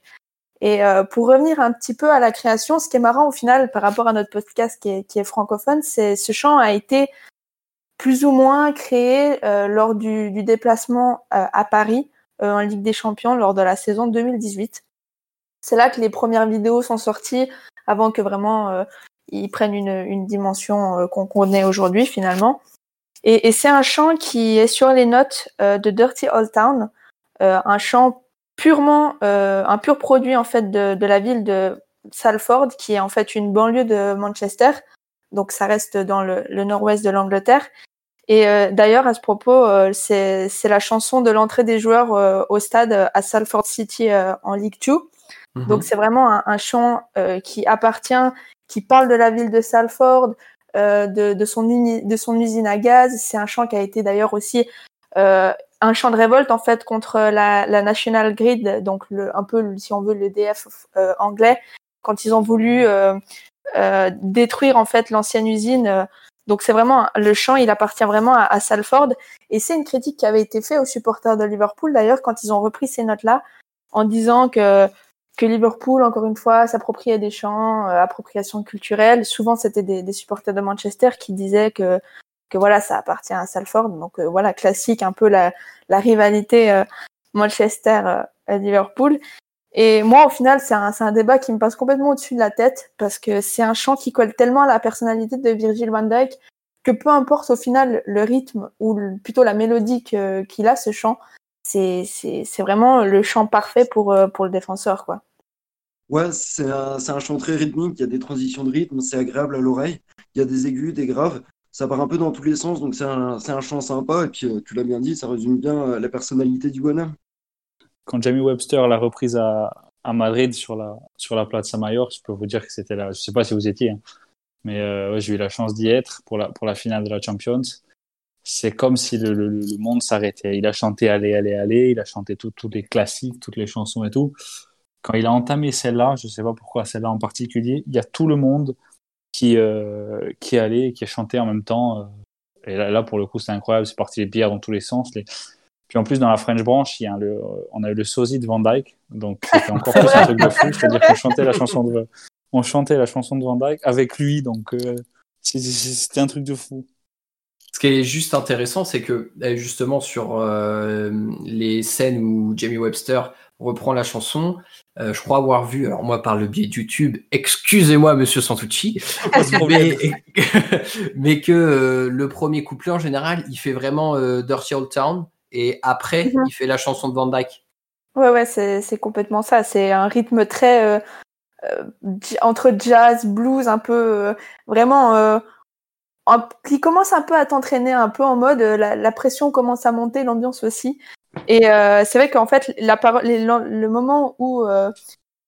Et euh, pour revenir un petit peu à la création, ce qui est marrant au final par rapport à notre podcast qui est, qui est francophone, c'est ce chant a été plus ou moins créé euh, lors du, du déplacement euh, à Paris euh, en Ligue des Champions lors de la saison deux mille dix-huit. C'est là que les premières vidéos sont sorties, avant que vraiment euh, ils prennent une, une dimension euh, qu'on connaît aujourd'hui finalement. Et, et c'est un chant qui est sur les notes euh, de Dirty Old Town, euh, un chant purement, euh, un pur produit en fait de, de la ville de Salford, qui est en fait une banlieue de Manchester, donc ça reste dans le, le nord-ouest de l'Angleterre. Et euh, d'ailleurs à ce propos, euh, c'est, c'est la chanson de l'entrée des joueurs euh, au stade euh, à Salford City euh, en League Two. Donc c'est vraiment un, un chant euh, qui appartient, qui parle de la ville de Salford, euh, de, de, son uni, de son usine à gaz. C'est un chant qui a été d'ailleurs aussi euh, un chant de révolte en fait contre la, la National Grid, donc le, un peu si on veut le D F euh, anglais, quand ils ont voulu euh, euh, détruire en fait l'ancienne usine. Donc c'est vraiment le chant, il appartient vraiment à, à Salford, et c'est une critique qui avait été faite aux supporters de Liverpool d'ailleurs quand ils ont repris ces notes là, en disant que que Liverpool, encore une fois, s'appropriait des chants, euh, appropriation culturelle. Souvent, c'était des, des supporters de Manchester qui disaient que, que voilà, ça appartient à Salford. Donc, euh, voilà, classique, un peu la, la rivalité euh, Manchester-Liverpool. Et moi, au final, c'est un, c'est un débat qui me passe complètement au-dessus de la tête, parce que c'est un chant qui colle tellement à la personnalité de Virgil van Dijk que peu importe, au final, le rythme ou le, plutôt la mélodie que, qu'il a, ce chant, c'est, c'est, c'est vraiment le chant parfait pour, pour le défenseur, quoi. Ouais, c'est un, c'est un chant très rythmique, il y a des transitions de rythme, c'est agréable à l'oreille, il y a des aigus, des graves, ça part un peu dans tous les sens, donc c'est un, c'est un chant sympa, et puis tu l'as bien dit, ça résume bien la personnalité du Ghana. Quand Jamie Webster l'a reprise à, à Madrid sur la, sur la Plaza Mayor, je peux vous dire que c'était là, je sais pas si vous étiez, hein, mais euh, ouais, j'ai eu la chance d'y être pour la, pour la finale de la Champions. C'est comme si le, le, le monde s'arrêtait. Il a chanté « Allez, allez, allez », il a chanté tous les classiques, toutes les chansons et tout. Quand il a entamé celle-là, je ne sais pas pourquoi celle-là en particulier, il y a tout le monde qui, euh, qui allait, qui a chanté en même temps. Et là, là pour le coup, c'est incroyable. C'est parti les pierres dans tous les sens. Les... Puis en plus, dans la French Branch, il y a le, on a eu le sosie de Van Dijk. Donc, c'était encore plus un truc de fou. C'est-à-dire qu'on chantait la chanson de, on chantait la chanson de Van Dijk avec lui. Donc, euh, c'était un truc de fou. Ce qui est juste intéressant, c'est que justement sur euh, les scènes où Jamie Webster reprend la chanson, euh, je crois avoir vu, alors moi par le biais de YouTube, excusez-moi Monsieur Santucci, mais, mais que euh, le premier couplet en général, il fait vraiment euh, Dirty Old Town, et après mm-hmm. il fait la chanson de Van Dijk. Ouais ouais, c'est, c'est complètement ça, c'est un rythme très euh, euh, entre jazz, blues, un peu euh, vraiment. Euh, qui commence un peu à t'entraîner, un peu en mode la, la pression commence à monter, l'ambiance aussi. Et euh, c'est vrai qu'en fait, la parole, les, la, le moment où euh,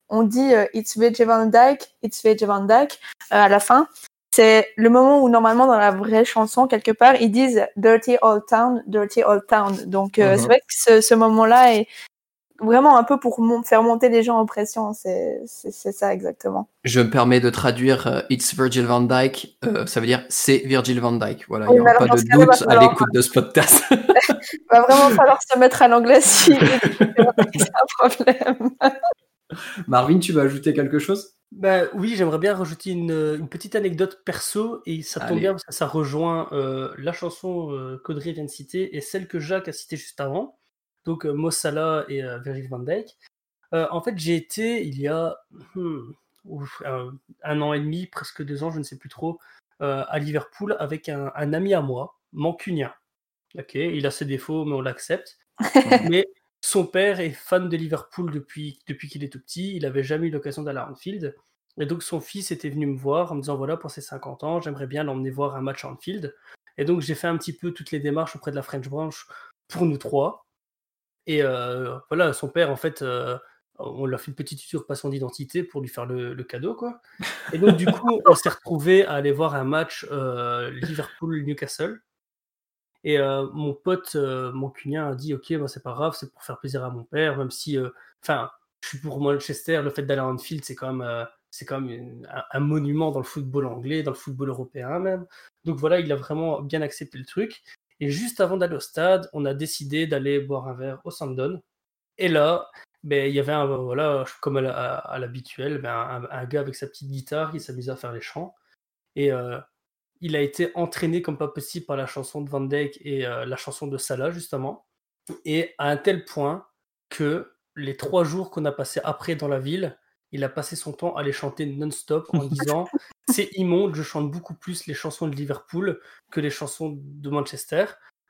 on dit euh, It's Virgil van Dijk, It's Virgil van Dijk euh, à la fin, c'est le moment où normalement dans la vraie chanson, quelque part, ils disent Dirty Old Town, Dirty Old Town. Donc euh, mm-hmm. c'est vrai que ce, ce moment-là est vraiment un peu pour mon- faire monter les gens en pression, c'est, c'est, c'est ça exactement. Je me permets de traduire euh, It's Virgil van Dijk, euh, ça veut dire c'est Virgil van Dijk. Voilà, il n'y aura pas de doute à falloir... l'écoute de ce podcast. Il va vraiment falloir se mettre à l'anglais si c'est un problème. Marvin, tu vas ajouter quelque chose ? Ben, oui, j'aimerais bien rajouter une, une petite anecdote perso, et ça tombe Allez. bien parce que ça rejoint euh, la chanson euh, qu'Audrey vient de citer et celle que Jacques a citée juste avant. Donc Mo Salah et euh, Virgil van Dijk. Euh, en fait, j'ai été il y a hmm, ouf, un, un an et demi, presque deux ans, je ne sais plus trop, euh, à Liverpool avec un, un ami à moi, mancunien. Ok, il a ses défauts, mais on l'accepte. Mais son père est fan de Liverpool depuis, depuis qu'il est tout petit. Il n'avait jamais eu l'occasion d'aller à Anfield. Et donc, son fils était venu me voir en me disant, voilà, pour ses cinquante ans, j'aimerais bien l'emmener voir un match à Anfield. Et donc, j'ai fait un petit peu toutes les démarches auprès de la French Branch pour nous trois. Et euh, voilà, son père, en fait, euh, on lui a fait une petite usurpation d'identité pour lui faire le, le cadeau, quoi. Et donc, du coup, on s'est retrouvés à aller voir un match euh, Liverpool-Newcastle. Et euh, mon pote, euh, mon cunien, a dit, ok, bah, c'est pas grave, c'est pour faire plaisir à mon père, même si, enfin, euh, je suis pour Manchester, le fait d'aller à Anfield, c'est quand même... Euh, c'est quand même une, un, un monument dans le football anglais, dans le football européen même. Donc voilà, il a vraiment bien accepté le truc. Et juste avant d'aller au stade, on a décidé d'aller boire un verre au Sandon. Et là, ben, il y avait, un, voilà, comme à, à, à l'habituel, ben, un, un gars avec sa petite guitare qui s'amusait à faire les chants. Et euh, il a été entraîné comme pas possible par la chanson de Van Dijk et euh, la chanson de Salah, justement. Et à un tel point que les trois jours qu'on a passés après dans la ville, il a passé son temps à les chanter non-stop en disant « C'est immonde, je chante beaucoup plus les chansons de Liverpool que les chansons de Manchester. »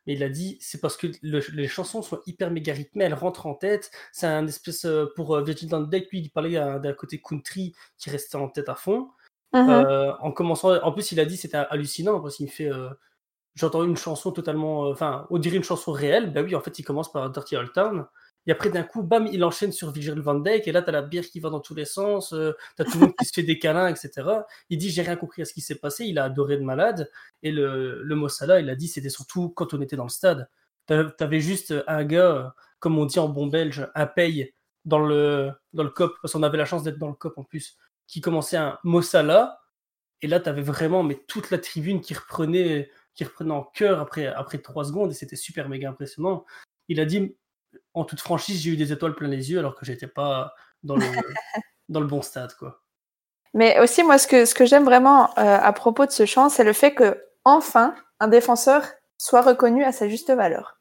Mais il a dit « C'est parce que le, les chansons sont hyper méga rythmées, elles rentrent en tête. » C'est un espèce, pour euh, Virgil van Dijk, lui, il parlait d'un, d'un côté country qui restait en tête à fond. Uh-huh. Euh, en commençant, en plus, il a dit que c'était hallucinant parce qu'il fait euh, « J'entends une chanson totalement... Enfin, euh, on dirait une chanson réelle. » Ben oui, en fait, il commence par « Dirty Old Town ». Et après, d'un coup, bam, il enchaîne sur Virgil van Dijk, et là, t'as la bière qui va dans tous les sens, euh, t'as tout le monde qui se fait des câlins, et cetera. Il dit, j'ai rien compris à ce qui s'est passé, il a adoré de malade, et le, le mot Salah, il a dit, c'était surtout quand on était dans le stade. T'avais, t'avais juste un gars, comme on dit en bon belge, un paye dans le, dans le cop, parce qu'on avait la chance d'être dans le cop en plus, qui commençait un mot Salah, et là, t'avais vraiment mais toute la tribune qui reprenait, qui reprenait en cœur après, après trois secondes, et c'était super méga impressionnant. Il a dit... En toute franchise, j'ai eu des étoiles plein les yeux alors que j'étais pas dans le, dans le bon stade, quoi. Mais aussi, moi, ce que, ce que j'aime vraiment euh, à propos de ce chant, c'est le fait que enfin un défenseur soit reconnu à sa juste valeur.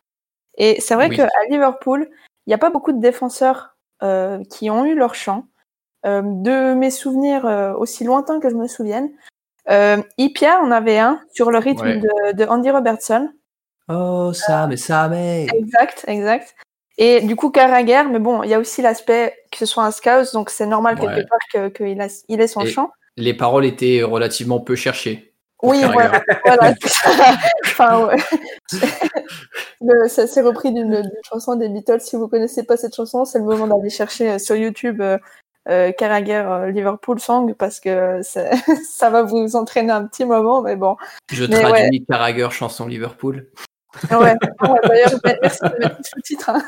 Et c'est vrai oui. qu'à Liverpool, il n'y a pas beaucoup de défenseurs euh, qui ont eu leur chant. Euh, de mes souvenirs euh, aussi lointains que je me souvienne, euh, Ipia en avait un sur le rythme ouais. de, de Andy Robertson. Oh, ça, euh, mais ça, mais... Exact, exact. Et du coup, Carragher, mais bon, il y a aussi l'aspect que ce soit un scouse, donc c'est normal ouais. quelque part qu'il a, il ait son et chant. Les paroles étaient relativement peu cherchées. Oui, voilà. voilà enfin, ouais. le, ça s'est repris d'une, d'une chanson des Beatles. Si vous ne connaissez pas cette chanson, c'est le moment d'aller chercher sur YouTube euh, euh, Carragher euh, Liverpool Song, parce que ça, ça va vous entraîner un petit moment, mais bon. Je mais traduis ouais. Carragher chanson Liverpool. ouais, ouais, d'ailleurs, merci de mettre le sous-titre. Hein.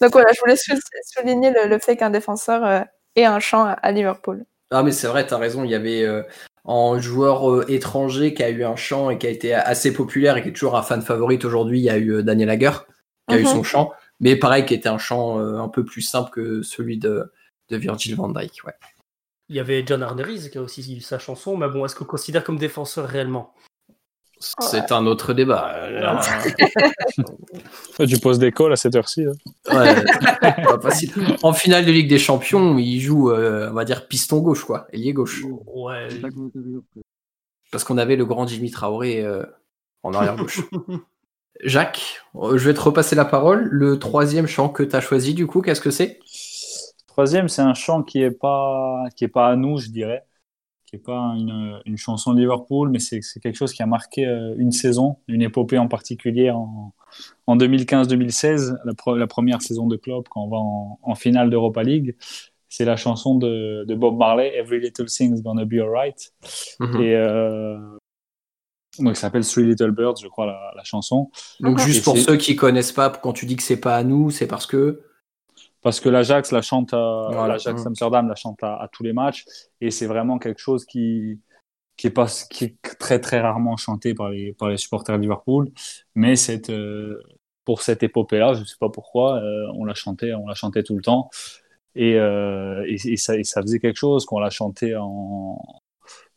Donc voilà, je voulais sou- souligner le, le fait qu'un défenseur euh, ait un chant à, à Liverpool. Ah, mais c'est vrai, t'as raison. Il y avait euh, un joueur euh, étranger qui a eu un chant et qui a été assez populaire et qui est toujours un fan favorite aujourd'hui. Il y a eu euh, Daniel Agger qui a mm-hmm. eu son chant, mais pareil, qui était un chant euh, un peu plus simple que celui de, de Virgil van Dijk. Ouais. Il y avait John Arderis qui a aussi eu sa chanson, mais bon, est-ce qu'on considère comme défenseur réellement? C'est ouais. un autre débat. Tu poses des calls à cette heure-ci. Hein. Ouais, pas facile. En finale de Ligue des Champions, il joue, euh, on va dire, piston gauche, quoi, ailier gauche. Ouais. Parce qu'on avait le grand Jimmy Traoré euh, en arrière gauche. Jacques, je vais te repasser la parole. Le troisième chant que tu as choisi, du coup, qu'est-ce que c'est ? Troisième, c'est un chant qui n'est pas, qui est pas à nous, je dirais. C'est pas une, une chanson de Liverpool, mais c'est, c'est quelque chose qui a marqué euh, une saison, une épopée en particulier en, en deux mille quinze deux mille seize, la, pro, la première saison de Klopp, quand on va en, en finale d'Europa League. C'est la chanson de, de Bob Marley, Every Little Thing's Gonna Be Alright. Mm-hmm. Et euh, donc, ça s'appelle Three Little Birds, je crois, la, la chanson. Donc, ah, juste pour c'est... ceux qui connaissent pas, quand tu dis que c'est pas à nous, c'est parce que. Parce que l'Ajax, la chante, à, voilà. l'Ajax Amsterdam la chante à, à tous les matchs, et c'est vraiment quelque chose qui qui est pas qui est très très rarement chanté par les par les supporters de Liverpool, mais cette euh, pour cette épopée-là, je sais pas pourquoi, euh, on la chantait, on la chantait tout le temps, et euh, et, et ça et ça faisait quelque chose qu'on la chantait en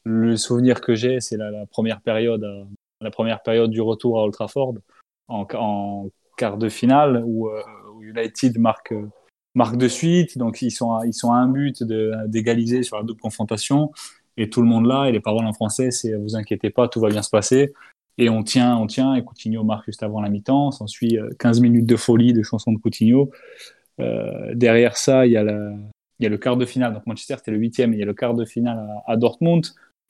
le souvenir que j'ai, c'est la, la première période euh, la première période du retour à Old Trafford en, en quart de finale où, euh, où United marque euh, marque de suite, donc ils sont à, ils sont à un but de, d'égaliser sur la double confrontation, et tout le monde là, et les paroles en français c'est « vous inquiétez pas, tout va bien se passer », et on tient, on tient, et Coutinho marque juste avant la mi-temps, s'ensuit quinze minutes de folie, de chansons de Coutinho, euh, derrière ça il y a la, il y a le quart de finale, donc Manchester c'était le huitième, il y a le quart de finale à, à Dortmund,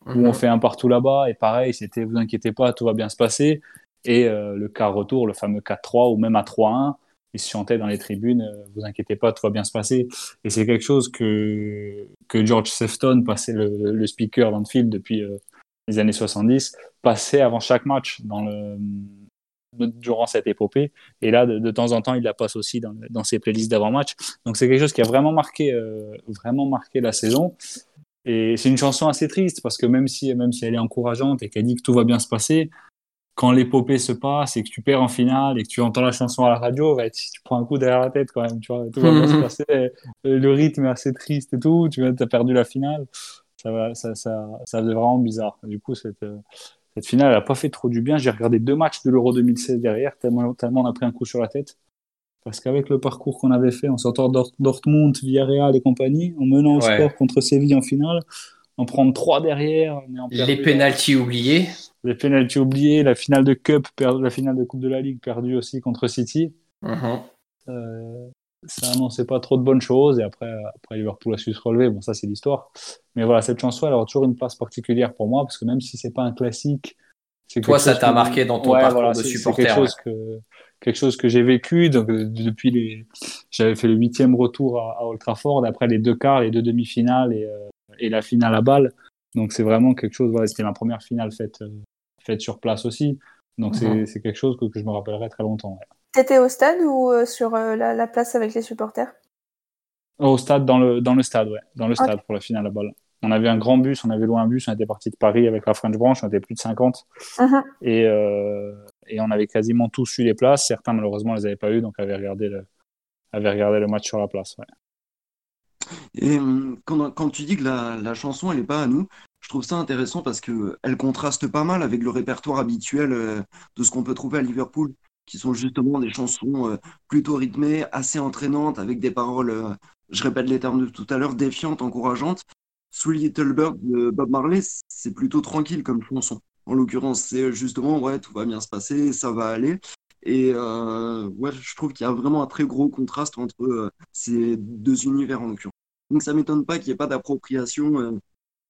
mmh. où on fait un partout là-bas, et pareil, c'était vous inquiétez pas, tout va bien se passer, et euh, le quart retour, le fameux quatre trois, ou même à trois un, ils se chantaient dans les tribunes, euh, vous inquiétez pas, tout va bien se passer, et c'est quelque chose que, que George Sefton, passait le, le speaker d'Anfield depuis euh, les années soixante-dix, passait avant chaque match dans le... durant cette épopée, et là de, de temps en temps il la passe aussi dans, dans ses playlists d'avant-match, donc c'est quelque chose qui a vraiment marqué euh, vraiment marqué la saison, et c'est une chanson assez triste parce que même si, même si elle est encourageante et qu'elle dit que tout va bien se passer, quand l'épopée se passe et que tu perds en finale et que tu entends la chanson à la radio, bah, tu, tu prends un coup derrière la tête quand même, tu vois, tout va bien se passer, le rythme est assez triste et tout, tu as perdu la finale, ça, va, ça, ça, ça faisait vraiment bizarre, du coup cette... Euh... Cette finale, elle n'a pas fait trop du bien. J'ai regardé deux matchs de l'Euro deux mille seize derrière, tellement, tellement on a pris un coup sur la tête. Parce qu'avec le parcours qu'on avait fait, en sortant Dort- Dortmund, Villarreal et compagnie, en menant au ouais. score contre Séville en finale, en prendre trois derrière. En les pénaltys oubliés. Les pénaltys oubliés, la finale de Cup, per- la finale de Coupe de la Ligue perdue aussi contre City. Mm-hmm. Euh, ça annonçait pas trop de bonnes choses. Et après, après Liverpool a su se relever. Bon, ça, c'est l'histoire. Mais voilà, cette chanson, elle aura toujours une place particulière pour moi, parce que même si c'est pas un classique, c'est toi, ça t'a que... marqué dans ton ouais, parcours voilà, de c'est, supporter. C'est quelque chose que quelque chose que j'ai vécu. Donc depuis les, j'avais fait le huitième retour à, à Old Trafford, après les deux quarts, les deux demi-finales et, euh, et la finale à Bâle. Donc c'est vraiment quelque chose. Voilà, c'était ma première finale faite euh, faite sur place aussi. Donc mm-hmm. c'est c'est quelque chose que, que je me rappellerai très longtemps. Ouais. T'étais au stade ou euh, sur euh, la, la place avec les supporters? Au stade, dans le dans le stade, ouais, dans le stade okay. pour la finale à Bâle. On avait un grand bus, on avait loué un bus, on était parti de Paris avec la French Branch, on était plus de cinquante. Uh-huh. Et, euh, et on avait quasiment tous eu les places. Certains, malheureusement, ne les avaient pas eues, donc avaient regardé le, avaient regardé le match sur la place. Ouais. Et quand, quand tu dis que la, la chanson, elle n'est pas à nous, je trouve ça intéressant parce qu'elle contraste pas mal avec le répertoire habituel de ce qu'on peut trouver à Liverpool, qui sont justement des chansons plutôt rythmées, assez entraînantes, avec des paroles, je répète les termes de tout à l'heure, défiantes, encourageantes. Sweet Little Bird de Bob Marley, c'est plutôt tranquille comme chanson. En l'occurrence, c'est justement, ouais, tout va bien se passer, ça va aller. Et euh, ouais, je trouve qu'il y a vraiment un très gros contraste entre euh, ces deux univers en l'occurrence. Donc ça ne m'étonne pas qu'il n'y ait pas d'appropriation, euh,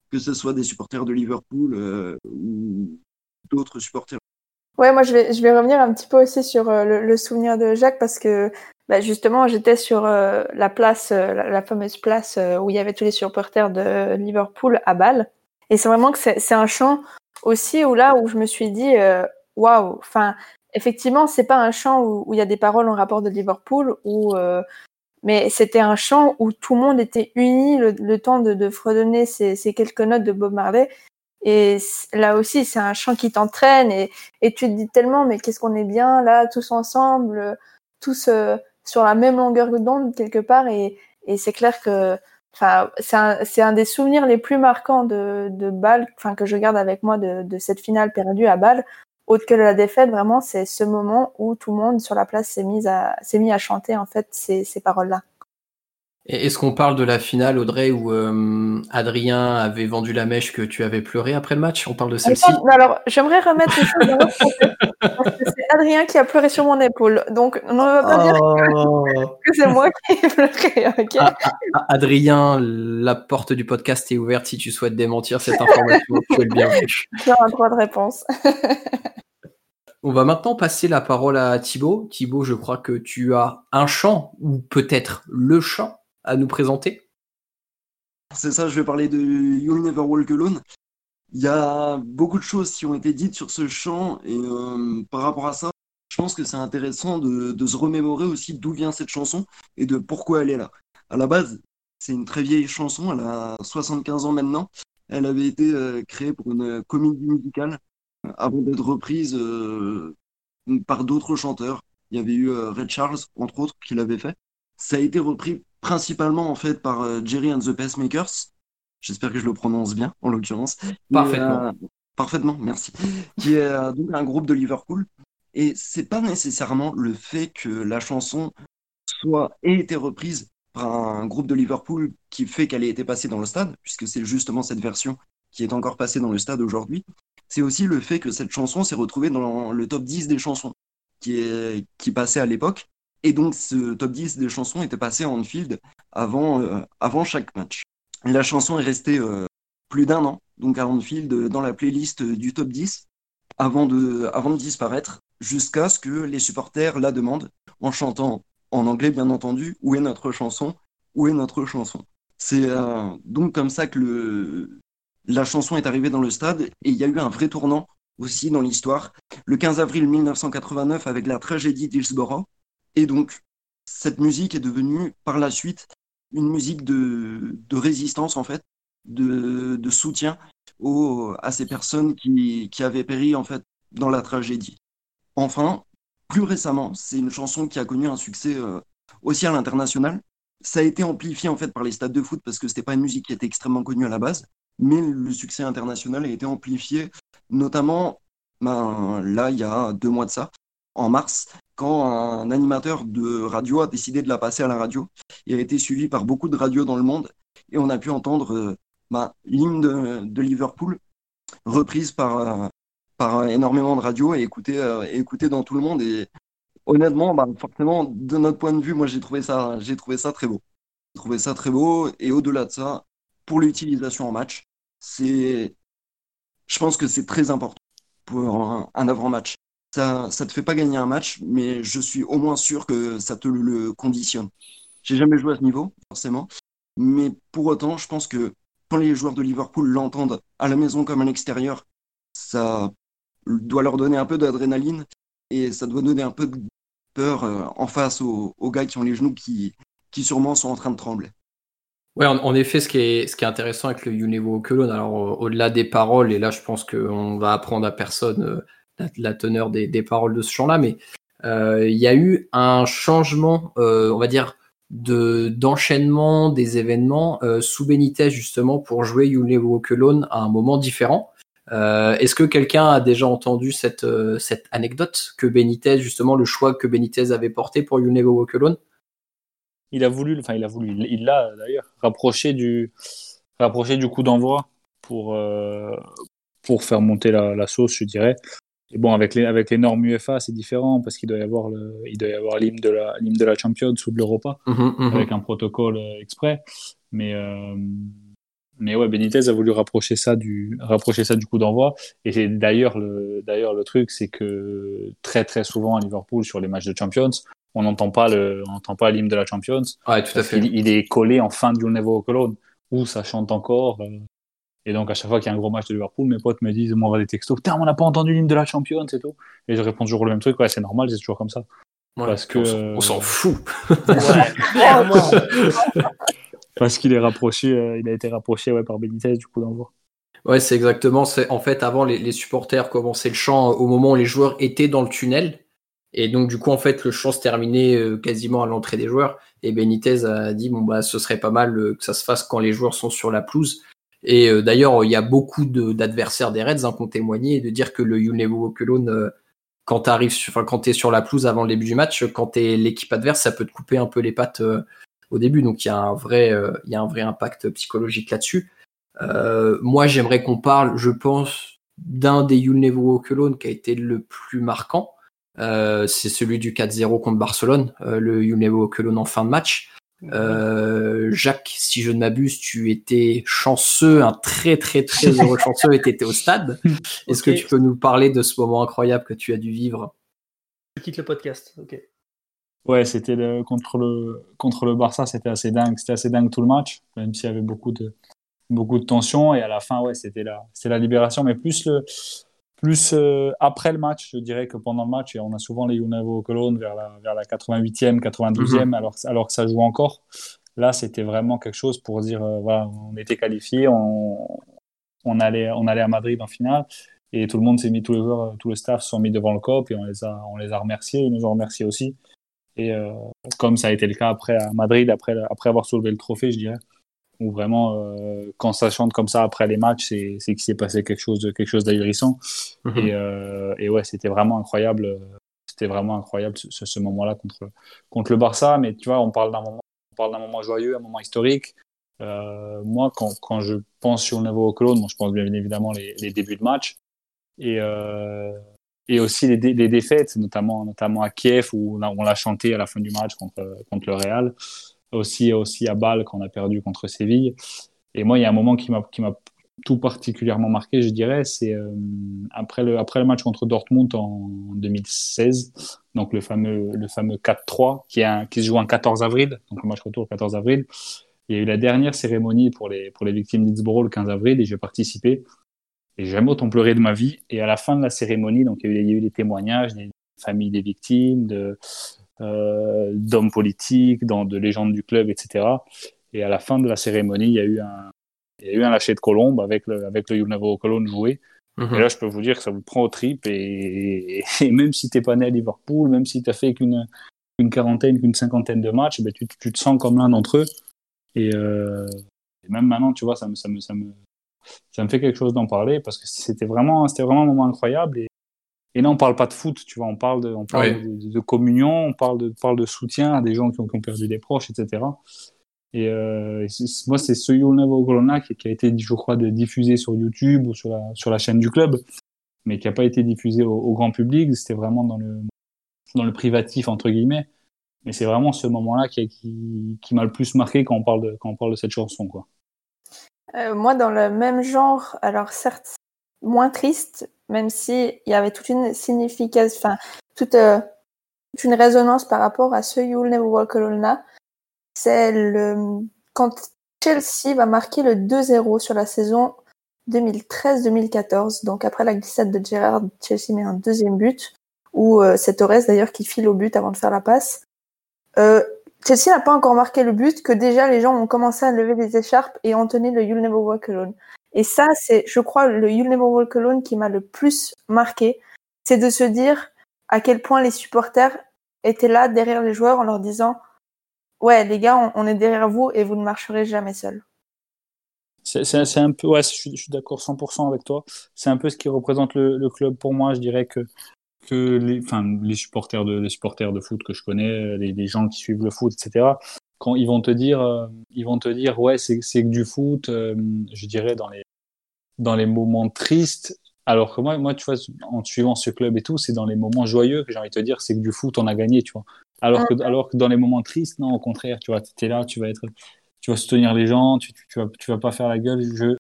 que ce soit des supporters de Liverpool euh, ou d'autres supporters. Ouais, moi je vais, je vais revenir un petit peu aussi sur euh, le, le souvenir de Jacques parce que bah justement, j'étais sur euh, la place, euh, la, la fameuse place euh, où il y avait tous les supporters de Liverpool à Bâle. Et c'est vraiment que c'est, c'est un chant aussi où là où je me suis dit waouh. Wow. Enfin, effectivement, c'est pas un chant où il y a des paroles en rapport de Liverpool, où euh, mais c'était un chant où tout le monde était uni le, le temps de, de fredonner ces, ces quelques notes de Bob Marley. Et là aussi, c'est un chant qui t'entraîne et, et tu te dis tellement mais qu'est-ce qu'on est bien là tous ensemble, tous euh, sur la même longueur d'onde quelque part et, et c'est clair que enfin c'est un c'est un des souvenirs les plus marquants de de Bâle, enfin que je garde avec moi de de cette finale perdue à Bâle, autre que la défaite vraiment c'est ce moment où tout le monde sur la place s'est mis à s'est mis à chanter en fait ces ces paroles là. Et est-ce qu'on parle de la finale Audrey où euh, Adrien avait vendu la mèche que tu avais pleuré après le match? On parle de celle-ci. Alors, alors j'aimerais remettre les choses dans le parce que c'est Adrien qui a pleuré sur mon épaule. Donc on ne va pas oh. dire que, que c'est moi qui ai pleuré. Okay ah, ah, Adrien, la porte du podcast est ouverte si tu souhaites démentir cette information. Tu es le bienvenu. Tu as un droit de réponse. On va maintenant passer la parole à Thibaut. Thibaut, je crois que tu as un chant ou peut-être le chant à nous présenter. C'est ça, je vais parler de You'll Never Walk Alone. Il y a beaucoup de choses qui ont été dites sur ce chant et euh, par rapport à ça, je pense que c'est intéressant de, de se remémorer aussi d'où vient cette chanson et de pourquoi elle est là. À la base, c'est une très vieille chanson, elle a soixante-quinze ans maintenant. Elle avait été euh, créée pour une comédie musicale avant d'être reprise euh, par d'autres chanteurs. Il y avait eu euh, Ray Charles, entre autres, qui l'avait fait. Ça a été repris principalement en fait par euh, Jerry and the Pacemakers. J'espère que je le prononce bien, en l'occurrence. Parfaitement. Mais, euh, parfaitement, merci. Qui est euh, donc un groupe de Liverpool. Et c'est pas nécessairement le fait que la chanson soit ait été reprise par un groupe de Liverpool qui fait qu'elle ait été passée dans le stade, puisque c'est justement cette version qui est encore passée dans le stade aujourd'hui. C'est aussi le fait que cette chanson s'est retrouvée dans le top dix des chansons qui, est, qui passait à l'époque. Et donc, ce top dix des chansons était passé à Anfield avant, euh, avant chaque match. La chanson est restée euh, plus d'un an, donc à Anfield, dans la playlist du top dix, avant de, avant de disparaître, jusqu'à ce que les supporters la demandent, en chantant en anglais, bien entendu, « Où est notre chanson ? Où est notre chanson ?» C'est euh, donc comme ça que le, la chanson est arrivée dans le stade, et il y a eu un vrai tournant aussi dans l'histoire, le quinze avril mille neuf cent quatre-vingt-neuf, avec la tragédie d'Hillsborough. Et donc, cette musique est devenue, par la suite, une musique de, de résistance, en fait, de, de soutien aux, à ces personnes qui, qui avaient péri, en fait, dans la tragédie. Enfin, plus récemment, c'est une chanson qui a connu un succès euh, aussi à l'international. Ça a été amplifié, en fait, par les stades de foot, parce que c'était pas une musique qui était extrêmement connue à la base, mais le succès international a été amplifié, notamment, ben, là, il y a deux mois de ça, en mars, quand un animateur de radio a décidé de la passer à la radio, et a été suivi par beaucoup de radios dans le monde, et on a pu entendre euh, bah, l'hymne de, de Liverpool, reprise par, euh, par énormément de radios, et écoutée euh, écouté dans tout le monde. Et honnêtement, bah, forcément, de notre point de vue, moi j'ai trouvé ça, j'ai trouvé ça très beau. J'ai trouvé ça très beau, et au-delà de ça, pour l'utilisation en match, c'est, je pense que c'est très important pour un, un avant-match. Ça ne te fait pas gagner un match, mais je suis au moins sûr que ça te le conditionne. J'ai jamais joué à ce niveau, forcément. Mais pour autant, je pense que quand les joueurs de Liverpool l'entendent à la maison comme à l'extérieur, ça doit leur donner un peu d'adrénaline et ça doit donner un peu de peur en face aux, aux gars qui ont les genoux qui, qui sûrement sont en train de trembler. Ouais, en, en effet, ce qui est, ce qui est intéressant avec le You Never Walk Alone, alors au-delà des paroles, et là je pense qu'on va apprendre à personne euh, La, la teneur des, des paroles de ce chant-là, mais il euh, y a eu un changement, euh, on va dire, de, d'enchaînement des événements euh, sous Benítez, justement, pour jouer You Never Walk Alone à un moment différent. Euh, est-ce que quelqu'un a déjà entendu cette, euh, cette anecdote que Benítez, justement, le choix que Benítez avait porté pour You Never Walk Alone ? Il a voulu, enfin, il a voulu, il, il l'a d'ailleurs rapproché du, rapproché du coup d'envoi pour, euh, pour faire monter la, la sauce, je dirais. Et bon, avec les, avec les normes UEFA, c'est différent parce qu'il doit y avoir le, il doit y avoir l'hymne de la, l'hymne de la Champions ou de l'Europa, mmh, mmh. avec un protocole exprès. Mais, euh, mais ouais, Benítez a voulu rapprocher ça du, rapprocher ça du coup d'envoi. Et d'ailleurs, le, d'ailleurs, le truc, c'est que très, très souvent à Liverpool, sur les matchs de Champions, on n'entend pas le, on n'entend pas l'hymne de la Champions. Ouais, tout à fait. Il, il est collé en fin de You'll Never Walk Alone où ça chante encore. Euh, Et donc, à chaque fois qu'il y a un gros match de Liverpool, mes potes me disent, moi, on va des textos, putain, on n'a pas entendu l'hymne de la Champions et tout. Et je réponds toujours le même truc, ouais, c'est normal, c'est toujours comme ça. Ouais, parce que. On s'en, on s'en fout. Ouais, parce qu'il est rapproché, euh, il a été rapproché, ouais, par Benítez, du coup, d'envoi. Ouais, c'est exactement, c'est, en fait, avant, les, les supporters commençaient le chant au moment où les joueurs étaient dans le tunnel. Et donc, du coup, en fait, le chant se terminait euh, quasiment à l'entrée des joueurs. Et Benítez a dit, bon, bah, ce serait pas mal euh, que ça se fasse quand les joueurs sont sur la pelouse. Et euh, d'ailleurs, il euh, y a beaucoup de, d'adversaires des Reds hein, qui ont témoigné et de dire que le You Never Walk Alone, euh, quand t'arrives, enfin quand t'es sur la pelouse avant le début du match, quand t'es l'équipe adverse, ça peut te couper un peu les pattes euh, au début. Donc il y a un vrai, il euh, y a un vrai impact psychologique là-dessus. Euh, moi, j'aimerais qu'on parle, je pense, d'un des You Never Walk Alone qui a été le plus marquant. Euh, c'est celui du quatre zéro contre Barcelone, euh, le You Never Walk Alone en fin de match. Euh, Jacques, si je ne m'abuse, tu étais chanceux, un très très très heureux chanceux, et tu étais au stade. Est-ce okay. que tu peux nous parler de ce moment incroyable que tu as dû vivre ? Je quitte le podcast. Ok. Ouais, c'était le, contre le contre le Barça, c'était assez dingue, c'était assez dingue tout le match, même s'il y avait beaucoup de beaucoup de tension. Et à la fin, ouais, c'était la c'était la libération, mais plus le plus euh, après le match, je dirais que pendant le match, et on a souvent les You Never Walk Alone vers la, vers la quatre-vingt-huitième, quatre-vingt-douzième, mm-hmm. alors, alors que ça joue encore. Là, c'était vraiment quelque chose pour dire, euh, voilà, on était qualifiés, on, on, allait, on allait à Madrid en finale, et tout le monde s'est mis, tous les joueurs, tout le staff se sont mis devant le C O P, et on les a, on les a remerciés, ils nous ont remerciés aussi. Et euh, comme ça a été le cas après à Madrid, après, après avoir soulevé le trophée, je dirais, où vraiment, euh, quand ça chante comme ça après les matchs, c'est, c'est qu'il s'est passé quelque chose, de, quelque chose d'ahurissant. Mmh. Et, euh, et ouais, c'était vraiment incroyable. C'était vraiment incroyable ce, ce moment-là contre, contre le Barça. Mais tu vois, on parle d'un moment, on parle d'un moment joyeux, un moment historique. Euh, moi, quand, quand je pense sur le niveau au clone, bon, je pense bien évidemment les, les débuts de match. Et, euh, et aussi les, dé- les défaites, notamment, notamment à Kiev, où on, a, on l'a chanté à la fin du match contre, contre le Real, aussi, aussi à Bâle, quand on a perdu contre Séville. Et moi, il y a un moment qui m'a, qui m'a tout particulièrement marqué, je dirais, c'est euh, après, le, après le match contre Dortmund en deux mille seize, donc le fameux, le fameux quatre trois qui, est un, qui se joue en quatorze avril, donc le match retour le quatorze avril. Il y a eu la dernière cérémonie pour les, pour les victimes d'Hillsborough le quinze avril et j'ai participé. Et j'ai jamais autant pleuré de ma vie. Et à la fin de la cérémonie, donc, il, y a eu, il y a eu des témoignages des familles des victimes, de, euh, d'hommes politiques, dans, de légendes du club, et cetera. Et à la fin de la cérémonie, il y a eu un, il y a eu un lâcher de colombe avec le, avec le You'll Never Walk Alone joué. Mm-hmm. Et là, je peux vous dire que ça vous prend aux tripes. Et, et, et même si t'es pas né à Liverpool, même si t'as fait qu'une, qu'une quarantaine, qu'une cinquantaine de matchs, ben, tu, tu te sens comme l'un d'entre eux. Et, euh, et même maintenant, tu vois, ça me, ça me, ça me, ça me fait quelque chose d'en parler parce que c'était vraiment, c'était vraiment un moment incroyable. Et, et là, on parle pas de foot, tu vois, on parle de, on parle ouais. de, de communion, on parle de, on parle de soutien à des gens qui ont, qui ont perdu des proches, et cetera. Et, euh, et c'est, moi, c'est ce You'll Never Walk Alone qui, qui a été, je crois, de diffusé sur YouTube ou sur la, sur la chaîne du club, mais qui a pas été diffusé au, au grand public. C'était vraiment dans le, dans le privatif entre guillemets. Mais c'est vraiment ce moment-là qui, qui, qui m'a le plus marqué quand on parle de, quand on parle de cette chanson, quoi. Euh, moi, dans le même genre, alors certes moins triste, même si il y avait toute une signification, enfin toute, euh, toute une résonance par rapport à ce You'll Never Walk Alone. C'est le quand Chelsea va marquer le deux zéro sur la saison deux mille treize deux mille quatorze. Donc après la glissade de Gerrard, Chelsea met un deuxième but où euh, c'est Torres d'ailleurs qui file au but avant de faire la passe. Euh, Chelsea n'a pas encore marqué le but que déjà les gens ont commencé à lever les écharpes et ont tenu le You'll Never Walk Alone. Et ça, c'est, je crois, le You'll Never Walk Alone qui m'a le plus marqué. C'est de se dire à quel point les supporters étaient là derrière les joueurs en leur disant « Ouais, les gars, on, on est derrière vous et vous ne marcherez jamais seuls. » C'est, c'est, c'est un peu, ouais, je suis, je suis d'accord cent pour cent avec toi. C'est un peu ce qui représente le, le club pour moi. Je dirais que que les, enfin, les supporters de, les supporters de foot que je connais, les, les gens qui suivent le foot, et cetera. Quand ils vont te dire, euh, ils vont te dire, ouais, c'est, c'est que du foot, euh, je dirais dans les, dans les moments tristes. Alors que moi, moi, tu vois, en suivant ce club et tout, c'est dans les moments joyeux que j'ai envie de te dire, c'est que du foot, on a gagné, tu vois. Alors que, alors que dans les moments tristes, non, au contraire, tu vois, t'es là, tu vas être, tu vas soutenir les gens, tu, tu, tu vas, tu vas pas faire la gueule. Je,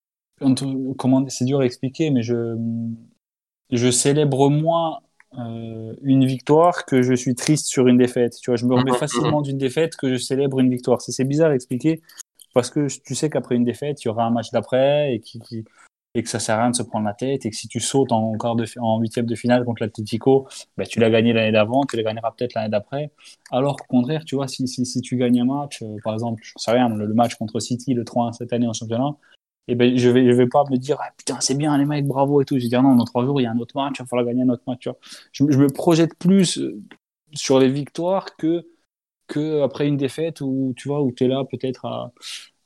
comment, c'est dur à expliquer, mais je, je célèbre moins Euh, une victoire que je suis triste sur une défaite, tu vois, je me remets facilement d'une défaite que je célèbre une victoire. C'est, c'est bizarre à expliquer parce que tu sais qu'après une défaite il y aura un match d'après et, qui, qui, et que ça sert à rien de se prendre la tête et que si tu sautes en, quart de, en huitième de finale contre l'Atlético, bah, tu l'as gagné l'année d'avant, tu la gagneras peut-être l'année d'après, alors qu'au contraire, tu vois, si, si, si tu gagnes un match, euh, par exemple, je sais rien, le, le match contre City, le trois un cette année en championnat, et eh ben je vais je vais pas me dire ah, putain c'est bien les mecs bravo et tout, je vais dire non, dans trois jours il y a un autre match, il va falloir gagner un autre match, tu vois. Je, je me projette plus sur les victoires que que après une défaite où tu vois où t'es là peut-être à,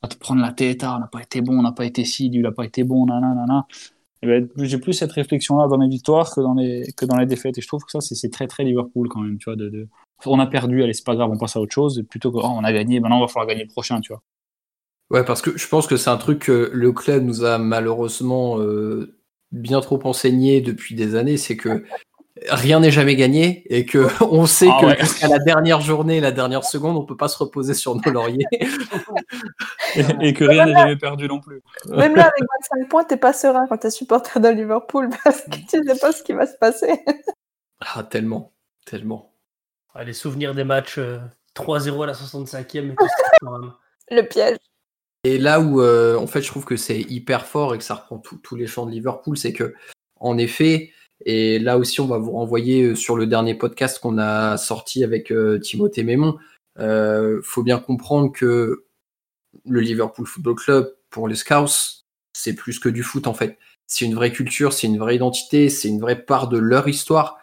à te prendre la tête, ah on n'a pas été bon, on n'a pas été ci, lui il n'a pas été bon, nanana. Et eh ben j'ai plus cette réflexion là dans les victoires que dans les que dans les défaites et je trouve que ça c'est c'est très très Liverpool quand même, tu vois, de, de... on a perdu, allez c'est pas grave, on passe à autre chose plutôt que oh, on a gagné, maintenant on va falloir gagner le prochain, tu vois. Ouais, parce que je pense que c'est un truc que le club nous a malheureusement euh, bien trop enseigné depuis des années, c'est que rien n'est jamais gagné et que on sait ah que ouais. jusqu'à la dernière journée, la dernière seconde, on peut pas se reposer sur nos lauriers et, et que rien n'est jamais perdu non plus. Même là, avec vingt-cinq points, t'es pas serein quand t'es supporter de Liverpool parce que tu sais pas ce qui va se passer. Ah, tellement, tellement. Ah, les souvenirs des matchs euh, trois zéro à la soixante-cinquième et tout ça, quand même. Le piège. Et là où, euh, en fait, je trouve que c'est hyper fort et que ça reprend tous les champs de Liverpool, c'est que, en effet, et là aussi, on va vous renvoyer sur le dernier podcast qu'on a sorti avec euh, Timothée Mémon. Euh, faut bien comprendre que le Liverpool Football Club, pour les Scouts, c'est plus que du foot, en fait. C'est une vraie culture, c'est une vraie identité, c'est une vraie part de leur histoire.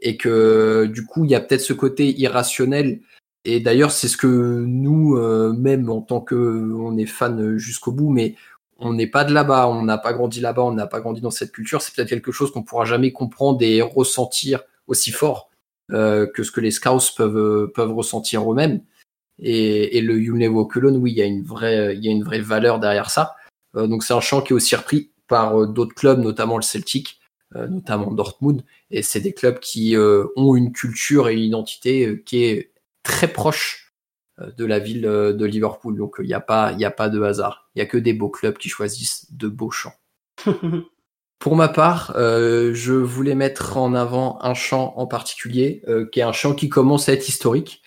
Et que, du coup, il y a peut-être ce côté irrationnel. Et d'ailleurs, c'est ce que nous, euh, même en tant que on est fan jusqu'au bout, mais on n'est pas de là-bas, on n'a pas grandi là-bas, on n'a pas grandi dans cette culture. C'est peut-être quelque chose qu'on pourra jamais comprendre et ressentir aussi fort euh, que ce que les scouts peuvent peuvent ressentir eux-mêmes. Et, et le You'll Never Walk Alone, oui, il y a une vraie il y a une vraie valeur derrière ça. Euh, donc c'est un chant qui est aussi repris par euh, d'autres clubs, notamment le Celtic, euh, notamment Dortmund, et c'est des clubs qui euh, ont une culture et une identité euh, qui est très proche euh, de la ville euh, de Liverpool. Donc il euh, n'y a pas, y a pas de hasard, il n'y a que des beaux clubs qui choisissent de beaux champs. Pour ma part, euh, je voulais mettre en avant un chant en particulier, euh, qui est un chant qui commence à être historique.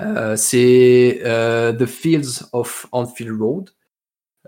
Euh, c'est euh, The Fields of Anfield Road.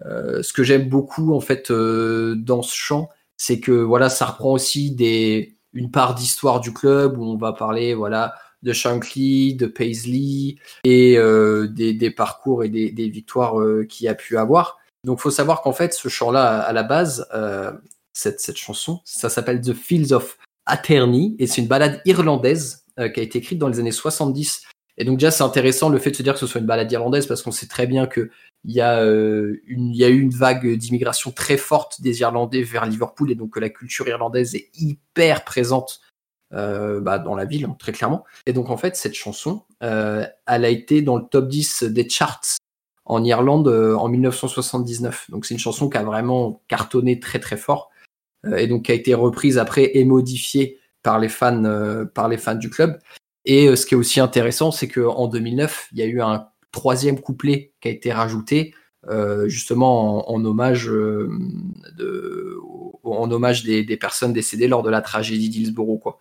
Euh, ce que j'aime beaucoup en fait euh, dans ce chant, c'est que voilà, ça reprend aussi des, une part d'histoire du club où on va parler voilà de Shankly, de Paisley et euh, des, des parcours et des, des victoires euh, qu'il a pu avoir. Donc, faut savoir qu'en fait, ce chant-là, à la base, euh, cette, cette chanson, ça s'appelle The Fields of Athernie, et c'est une balade irlandaise euh, qui a été écrite dans les années soixante-dix. Et donc déjà, c'est intéressant le fait de se dire que ce soit une balade irlandaise, parce qu'on sait très bien que il y a euh, une, il y a eu une vague d'immigration très forte des Irlandais vers Liverpool, et donc que la culture irlandaise est hyper présente euh, bah, dans la ville, très clairement. Et donc en fait, cette chanson, euh, elle a été dans le top dix des charts en Irlande euh, en dix-neuf cent soixante-dix-neuf. Donc c'est une chanson qui a vraiment cartonné très très fort, euh, et donc qui a été reprise après et modifiée par les fans, euh, par les fans du club. Et ce qui est aussi intéressant, c'est qu'en deux mille neuf, il y a eu un troisième couplet qui a été rajouté, euh, justement en, en hommage, euh, de, en hommage des, des personnes décédées lors de la tragédie d'Hillsborough, quoi.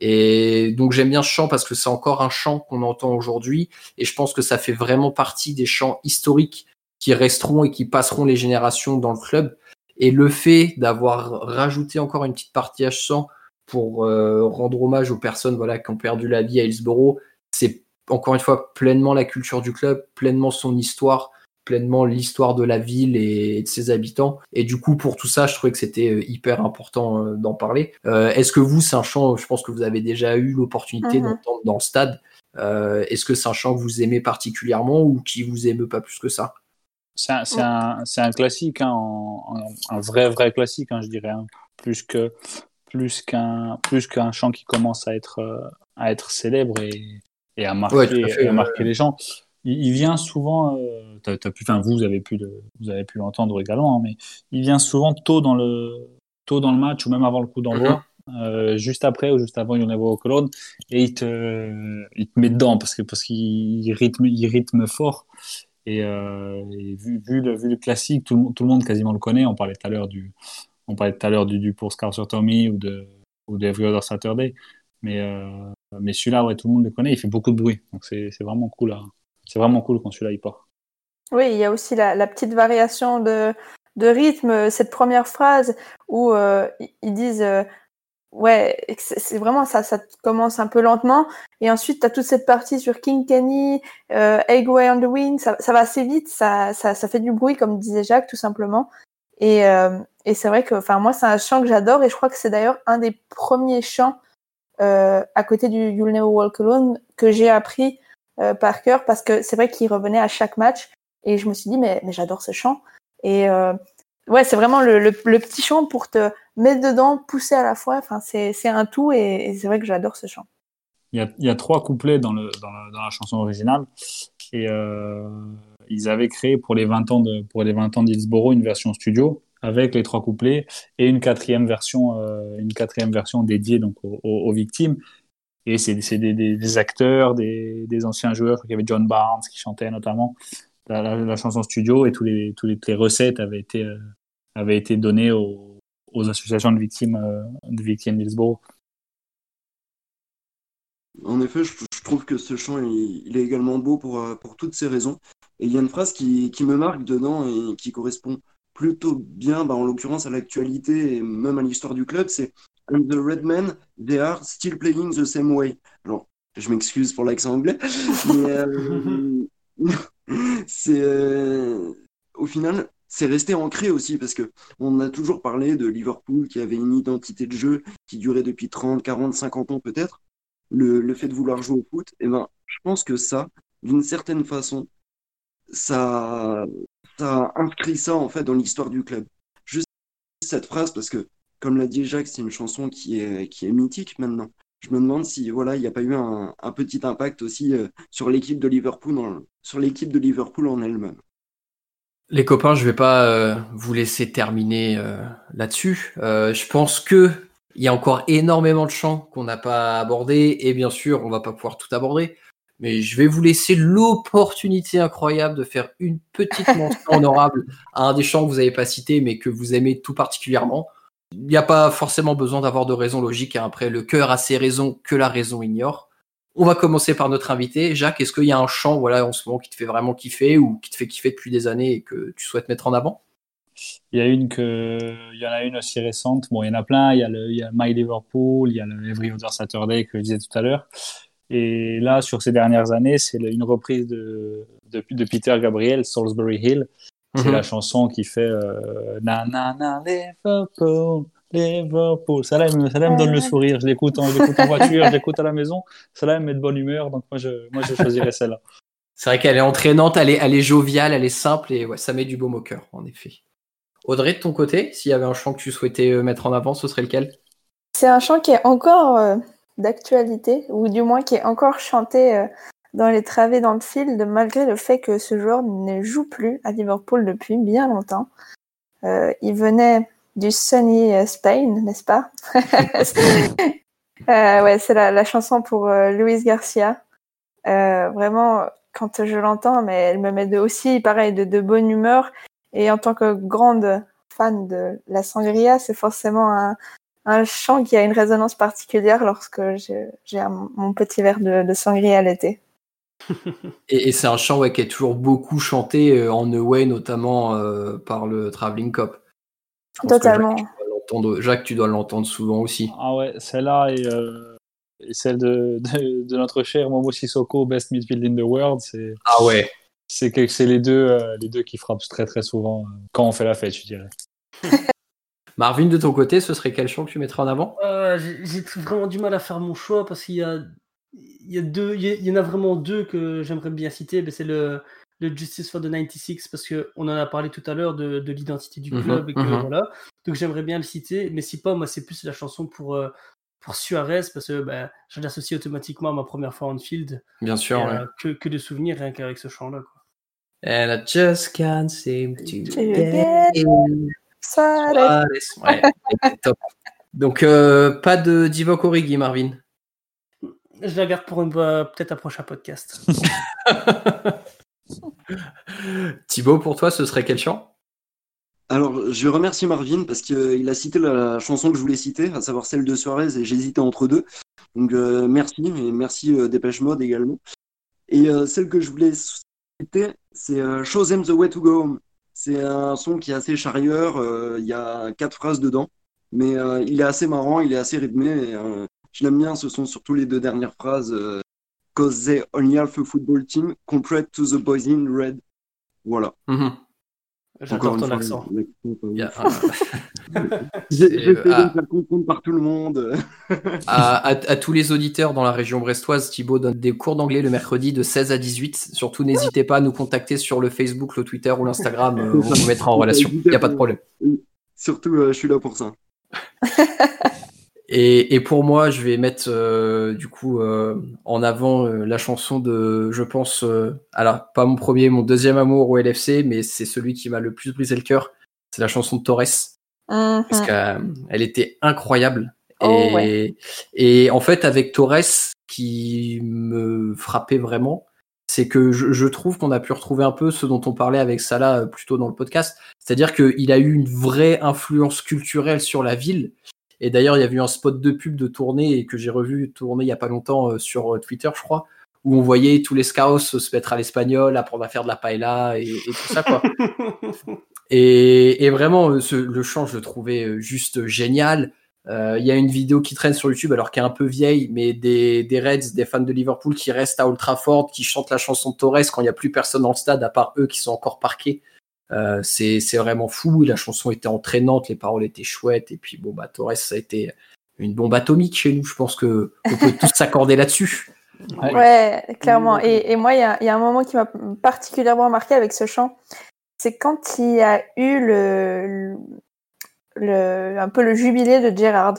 Et donc j'aime bien ce chant parce que c'est encore un chant qu'on entend aujourd'hui, et je pense que ça fait vraiment partie des chants historiques qui resteront et qui passeront les générations dans le club. Et le fait d'avoir rajouté encore une petite partie à ce chant pour euh, rendre hommage aux personnes voilà, qui ont perdu la vie à Hillsborough, c'est encore une fois pleinement la culture du club, pleinement son histoire, pleinement l'histoire de la ville et, et de ses habitants. Et du coup, pour tout ça, je trouvais que c'était hyper important euh, d'en parler. Euh, est-ce que vous, c'est un chant, je pense que vous avez déjà eu l'opportunité mm-hmm. d'entendre dans le stade, euh, est-ce que c'est un chant que vous aimez particulièrement ou qui vous émeut pas plus que ça? C'est un, c'est un, c'est un classique, hein, un, un vrai, vrai classique, hein, je dirais, hein, plus que... plus qu'un plus qu'un chant qui commence à être euh, à être célèbre et et à marquer, ouais, à fait, et à marquer euh... les gens. Il, il vient souvent euh, t'as, t'as pu, enfin vous avez pu le, vous avez pu l'entendre également, hein, mais il vient souvent tôt dans le tôt dans le match ou même avant le coup d'envoi, mm-hmm. euh, juste après ou juste avant il y en a au colonne, et il te euh, il te met dedans parce que parce qu'il rythme il rythme fort. Et, euh, et vu vu le vu le classique, tout le, tout le monde quasiment le connaît. On parlait tout à l'heure du On parlait tout à l'heure du, du Pour Scar sur Tommy ou de, ou de Every Other Saturday. Mais, euh, mais celui-là, ouais, tout le monde le connaît. Il fait beaucoup de bruit. Donc c'est, c'est, vraiment, cool, hein. C'est vraiment cool quand celui-là, il part. Oui, il y a aussi la, la petite variation de, de rythme. Cette première phrase où euh, ils disent... Euh, ouais, c'est, c'est vraiment ça. Ça commence un peu lentement. Et ensuite, tu as toute cette partie sur King Kenny, euh, Eggway on the Wing. Ça, ça va assez vite. Ça, ça, ça fait du bruit, comme disait Jacques, tout simplement. Et... Euh, Et c'est vrai que, enfin, moi, c'est un chant que j'adore, et je crois que c'est d'ailleurs un des premiers chants euh, à côté du You'll Never Walk Alone que j'ai appris euh, par cœur, parce que c'est vrai qu'il revenait à chaque match, et je me suis dit, mais, mais j'adore ce chant. Et euh, ouais, c'est vraiment le, le, le petit chant pour te mettre dedans, pousser à la fois. Enfin, c'est, c'est un tout, et, et c'est vrai que j'adore ce chant. Il y a, il y a trois couplets dans, le, dans, la, dans la chanson originale, et euh, ils avaient créé pour les vingt ans de, pour les vingt ans d'Hillsborough une version studio, avec les trois couplets et une quatrième version, euh, une quatrième version dédiée donc aux, aux victimes. Et c'est, c'est des, des, des acteurs, des, des anciens joueurs. Il y avait John Barnes qui chantait notamment la, la, la chanson studio, et tous les, tous les, les recettes avaient été, euh, avaient été données aux, aux associations de victimes, euh, de victimes d'Hillsborough. En effet, je, je trouve que ce chant il, il est également beau pour, pour toutes ces raisons. Et il y a une phrase qui, qui me marque dedans et qui correspond plutôt bien, bah, en l'occurrence, à l'actualité et même à l'histoire du club, c'est « And the red men, they are still playing the same way ». Alors, je m'excuse pour l'accent anglais, mais euh, c'est, euh, au final, c'est resté ancré aussi, parce qu'on a toujours parlé de Liverpool qui avait une identité de jeu qui durait depuis trente, quarante, cinquante ans peut-être. Le, le fait de vouloir jouer au foot, eh ben, je pense que ça, d'une certaine façon, ça... ça inscrit ça en fait dans l'histoire du club. Juste cette phrase, parce que comme l'a dit Jacques, c'est une chanson qui est, qui est mythique maintenant. Je me demande si voilà, il n'y a pas eu un, un petit impact aussi euh, sur l'équipe de Liverpool, dans, sur l'équipe de Liverpool en elle-même. Les copains, je ne vais pas euh, vous laisser terminer euh, là-dessus. Euh, je pense que Il y a encore énormément de champs qu'on n'a pas abordés et bien sûr, on ne va pas pouvoir tout aborder. Mais je vais vous laisser l'opportunité incroyable de faire une petite mention honorable à un des champs que vous n'avez pas cité, mais que vous aimez tout particulièrement. Il n'y a pas forcément besoin d'avoir de raison logique. Hein. Après, le cœur a ses raisons que la raison ignore. On va commencer par notre invité. Jacques, est-ce qu'il y a un champ voilà, en ce moment qui te fait vraiment kiffer ou qui te fait kiffer depuis des années et que tu souhaites mettre en avant ? Il y a une que, il y en a une aussi récente. Bon, il y en a plein. Il y a le, il y a My Liverpool, il y a le Every Other Saturday que je disais tout à l'heure. Et là, sur ces dernières années, c'est une reprise de, de, de Peter Gabriel, Salisbury Hill. C'est mm-hmm. la chanson qui fait euh, na na na Liverpool, Liverpool. Ça là, ça là me donne le sourire. Je l'écoute, en, je l'écoute en voiture, je l'écoute à la maison. Ça là, elle me met de bonne humeur. Donc moi, je, moi, je choisirais celle-là. C'est vrai qu'elle est entraînante, elle est, elle est joviale, elle est simple et ouais, ça met du baume au cœur, en effet. Audrey, de ton côté, s'il y avait un chant que tu souhaitais mettre en avant, ce serait lequel ? C'est un chant qui est encore euh, d'actualité, ou du moins qui est encore chanté euh, dans les travées d'Anfield, malgré le fait que ce joueur ne joue plus à Liverpool depuis bien longtemps. Euh, il venait du sunny Spain, n'est-ce pas ? euh, ouais, c'est la, la chanson pour euh, Luis Garcia. Euh, vraiment, quand je l'entends, mais elle me met de, aussi, pareil, de, de bonne humeur. Et en tant que grande fan de la sangria, c'est forcément un, un chant qui a une résonance particulière lorsque j'ai, j'ai un, mon petit verre de, de sangria l'été. et, et c'est un chant ouais, qui est toujours beaucoup chanté en away, notamment euh, par le Travelling Cop. Totalement. Jacques tu, Jacques, tu dois l'entendre souvent aussi. Ah ouais, celle-là et, euh, et celle de, de, de notre cher Momo Sissoko, Best Midfield in the World. C'est... Ah ouais. C'est, que, c'est les, deux, euh, les deux qui frappent très très souvent euh, quand on fait la fête, je dirais. Marvin, de ton côté, ce serait quel chant que tu mettrais en avant ? euh, j'ai, j'ai vraiment du mal à faire mon choix parce qu'il y, a, il y, a deux, il y, a, il y en a vraiment deux que j'aimerais bien citer. Mais c'est le, le Justice for the ninety-six parce qu'on en a parlé tout à l'heure de, de l'identité du club. Mmh, et que, mmh. voilà. Donc j'aimerais bien le citer. Mais si pas, moi c'est plus la chanson pour... Euh, pour Suarez, parce que bah, je l'associe automatiquement à ma première fois en Anfield. Bien sûr, euh, ouais. que, que de souvenirs, rien qu'avec ce chant-là. Quoi. And I just can't seem to get in. Suarez. Ouais, top. Donc, euh, pas de Divock Origi, Marvin. Je la garde pour une, euh, peut-être un prochain podcast. Thibaut, pour toi, ce serait quel chant ? Alors, je remercie Marvin parce qu'il a cité la chanson que je voulais citer, à savoir celle de Suarez, et j'hésitais entre deux. Donc, euh, merci, et merci euh, Dépêche Mode également. Et euh, celle que je voulais citer, c'est euh, Show Them the Way to Go Home. C'est un son qui est assez charrieur, euh, il y a quatre phrases dedans, mais euh, il est assez marrant, il est assez rythmé. Et, euh, je l'aime bien, ce sont surtout les deux dernières phrases. Euh, Cause they only have a football team compared to the boys in red. Voilà. Mm-hmm. J'adore ton accent. Yeah. J'essaie de me faire comprendre par tout le monde. à, à, à tous les auditeurs dans la région brestoise, Thibaut donne des cours d'anglais le mercredi de seize à dix-huit. Surtout, n'hésitez pas à nous contacter sur le Facebook, le Twitter ou l'Instagram. Euh, on vous mettra en relation. Il n'y a pas de problème. Surtout, euh, je suis là pour ça. Et, et pour moi, je vais mettre euh, du coup euh, en avant euh, la chanson de, je pense, euh, alors pas mon premier, mon deuxième amour au L F C, mais c'est celui qui m'a le plus brisé le cœur. C'est la chanson de Torres, uh-huh. parce qu'elle était incroyable. Oh, et, ouais. et en fait, avec Torres, qui me frappait vraiment, c'est que je, je trouve qu'on a pu retrouver un peu ce dont on parlait avec Salah plus tôt dans le podcast, c'est-à-dire qu'il a eu une vraie influence culturelle sur la ville. Et d'ailleurs, il y a eu un spot de pub de tournée que j'ai revu tourner il y a pas longtemps euh, sur Twitter, je crois, où on voyait tous les scouts se mettre à l'espagnol, apprendre à faire de la paella et, et tout ça, quoi. et, et vraiment, ce, le chant, je le trouvais juste génial. Euh, il y a une vidéo qui traîne sur YouTube, alors qui est un peu vieille, mais des, des Reds, des fans de Liverpool qui restent à Old Trafford, qui chantent la chanson de Torres quand il n'y a plus personne dans le stade, à part eux qui sont encore parqués. Euh, c'est, c'est vraiment fou, la chanson était entraînante, les paroles étaient chouettes, et puis bon, bah, Torres, ça a été une bombe atomique chez nous, je pense qu'on peut tous s'accorder là-dessus. Ouais, ouais clairement. Et, et moi, il y, y a un moment qui m'a particulièrement marqué avec ce chant, c'est quand il y a eu le, le, un peu le jubilé de Gerrard,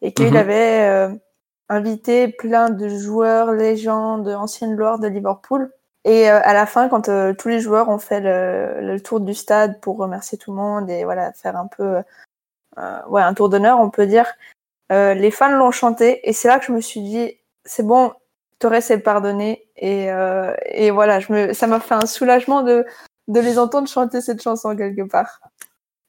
et qu'il mm-hmm. avait euh, invité plein de joueurs, légendes, anciennes gloires de Liverpool. Et à la fin, quand euh, tous les joueurs ont fait le, le tour du stade pour remercier tout le monde et voilà faire un peu euh, ouais, un tour d'honneur, on peut dire, Euh, les fans l'ont chanté et c'est là que je me suis dit c'est bon, Torres est pardonné et, euh, et voilà, je me, ça m'a fait un soulagement de, de les entendre chanter cette chanson quelque part.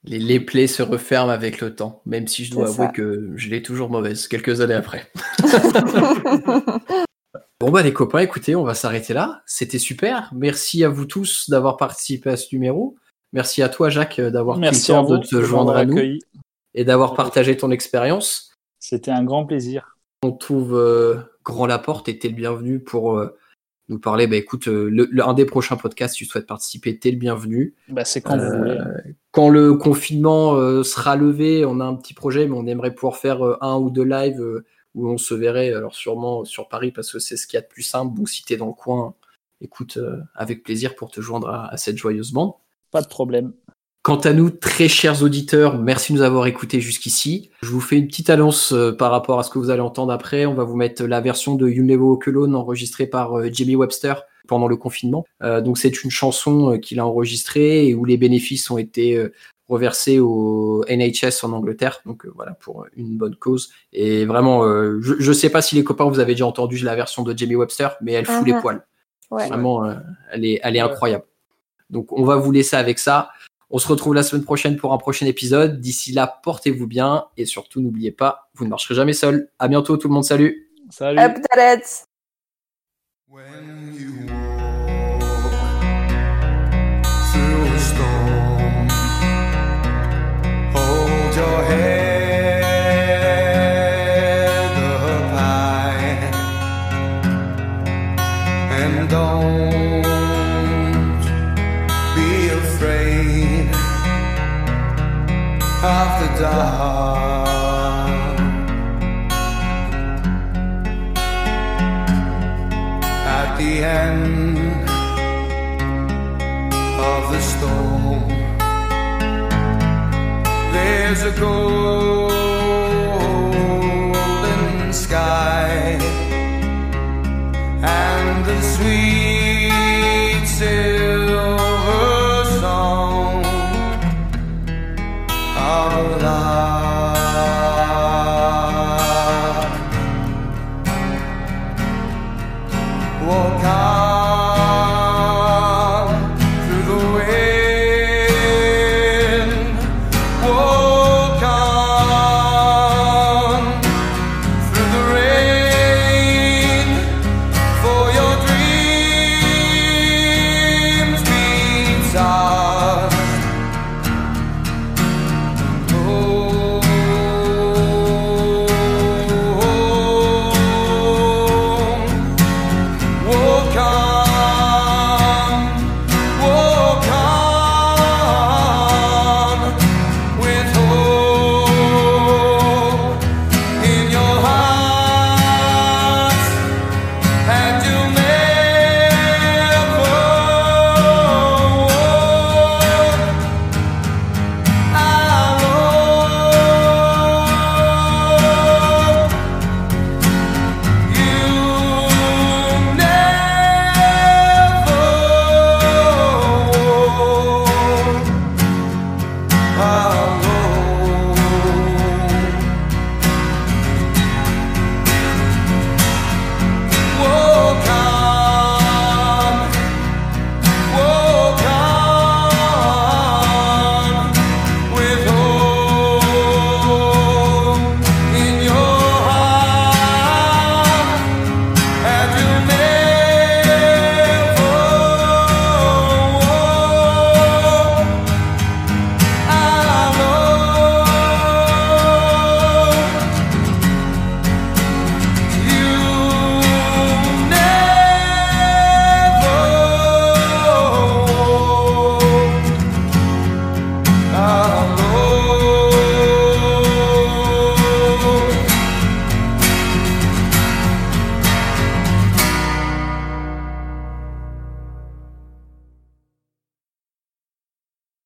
Les, les plaies se referment avec le temps, même si je dois avouer que je l'ai toujours mauvaise quelques années après. Bon bah les copains, écoutez, on va s'arrêter là. C'était super. Merci à vous tous d'avoir participé à ce numéro. Merci à toi Jacques d'avoir pris le temps de te joindre à nous et d'avoir partagé ton expérience. C'était un grand plaisir. On trouve euh, grand la porte et t'es le bienvenu pour euh, nous parler. Bah écoute, euh, le, le, un des prochains podcasts, si tu souhaites participer, t'es le bienvenu. Bah c'est quand euh, vous voulez. Quand le confinement euh, sera levé, on a un petit projet, mais on aimerait pouvoir faire euh, un ou deux lives euh, où on se verrait, alors sûrement sur Paris, parce que c'est ce qu'il y a de plus simple. Donc si t'es dans le coin, écoute, euh, avec plaisir pour te joindre à, à cette joyeuse bande. Pas de problème. Quant à nous, très chers auditeurs, merci de nous avoir écoutés jusqu'ici. Je vous fais une petite annonce euh, par rapport à ce que vous allez entendre après. On va vous mettre la version de You Never Walk Alone enregistrée par euh, Jamie Webster pendant le confinement. Euh, donc c'est une chanson euh, qu'il a enregistrée et où les bénéfices ont été euh, reversés au N H S en Angleterre. Donc euh, voilà, pour une bonne cause. Et vraiment, euh, je ne sais pas si les copains, vous avez déjà entendu la version de Jamie Webster, mais elle fout uh-huh. les poils. Ouais. Vraiment, euh, elle est, elle est incroyable. Donc on va vous laisser avec ça. On se retrouve la semaine prochaine pour un prochain épisode. D'ici là, portez-vous bien et surtout, n'oubliez pas, vous ne marcherez jamais seul. À bientôt tout le monde, salut. Salut. Up the Reds. When you walk through a storm, hold your head up high and don't be afraid of the dark. At the end of the storm, there's a golden sky and the sweet silver song of love. Walk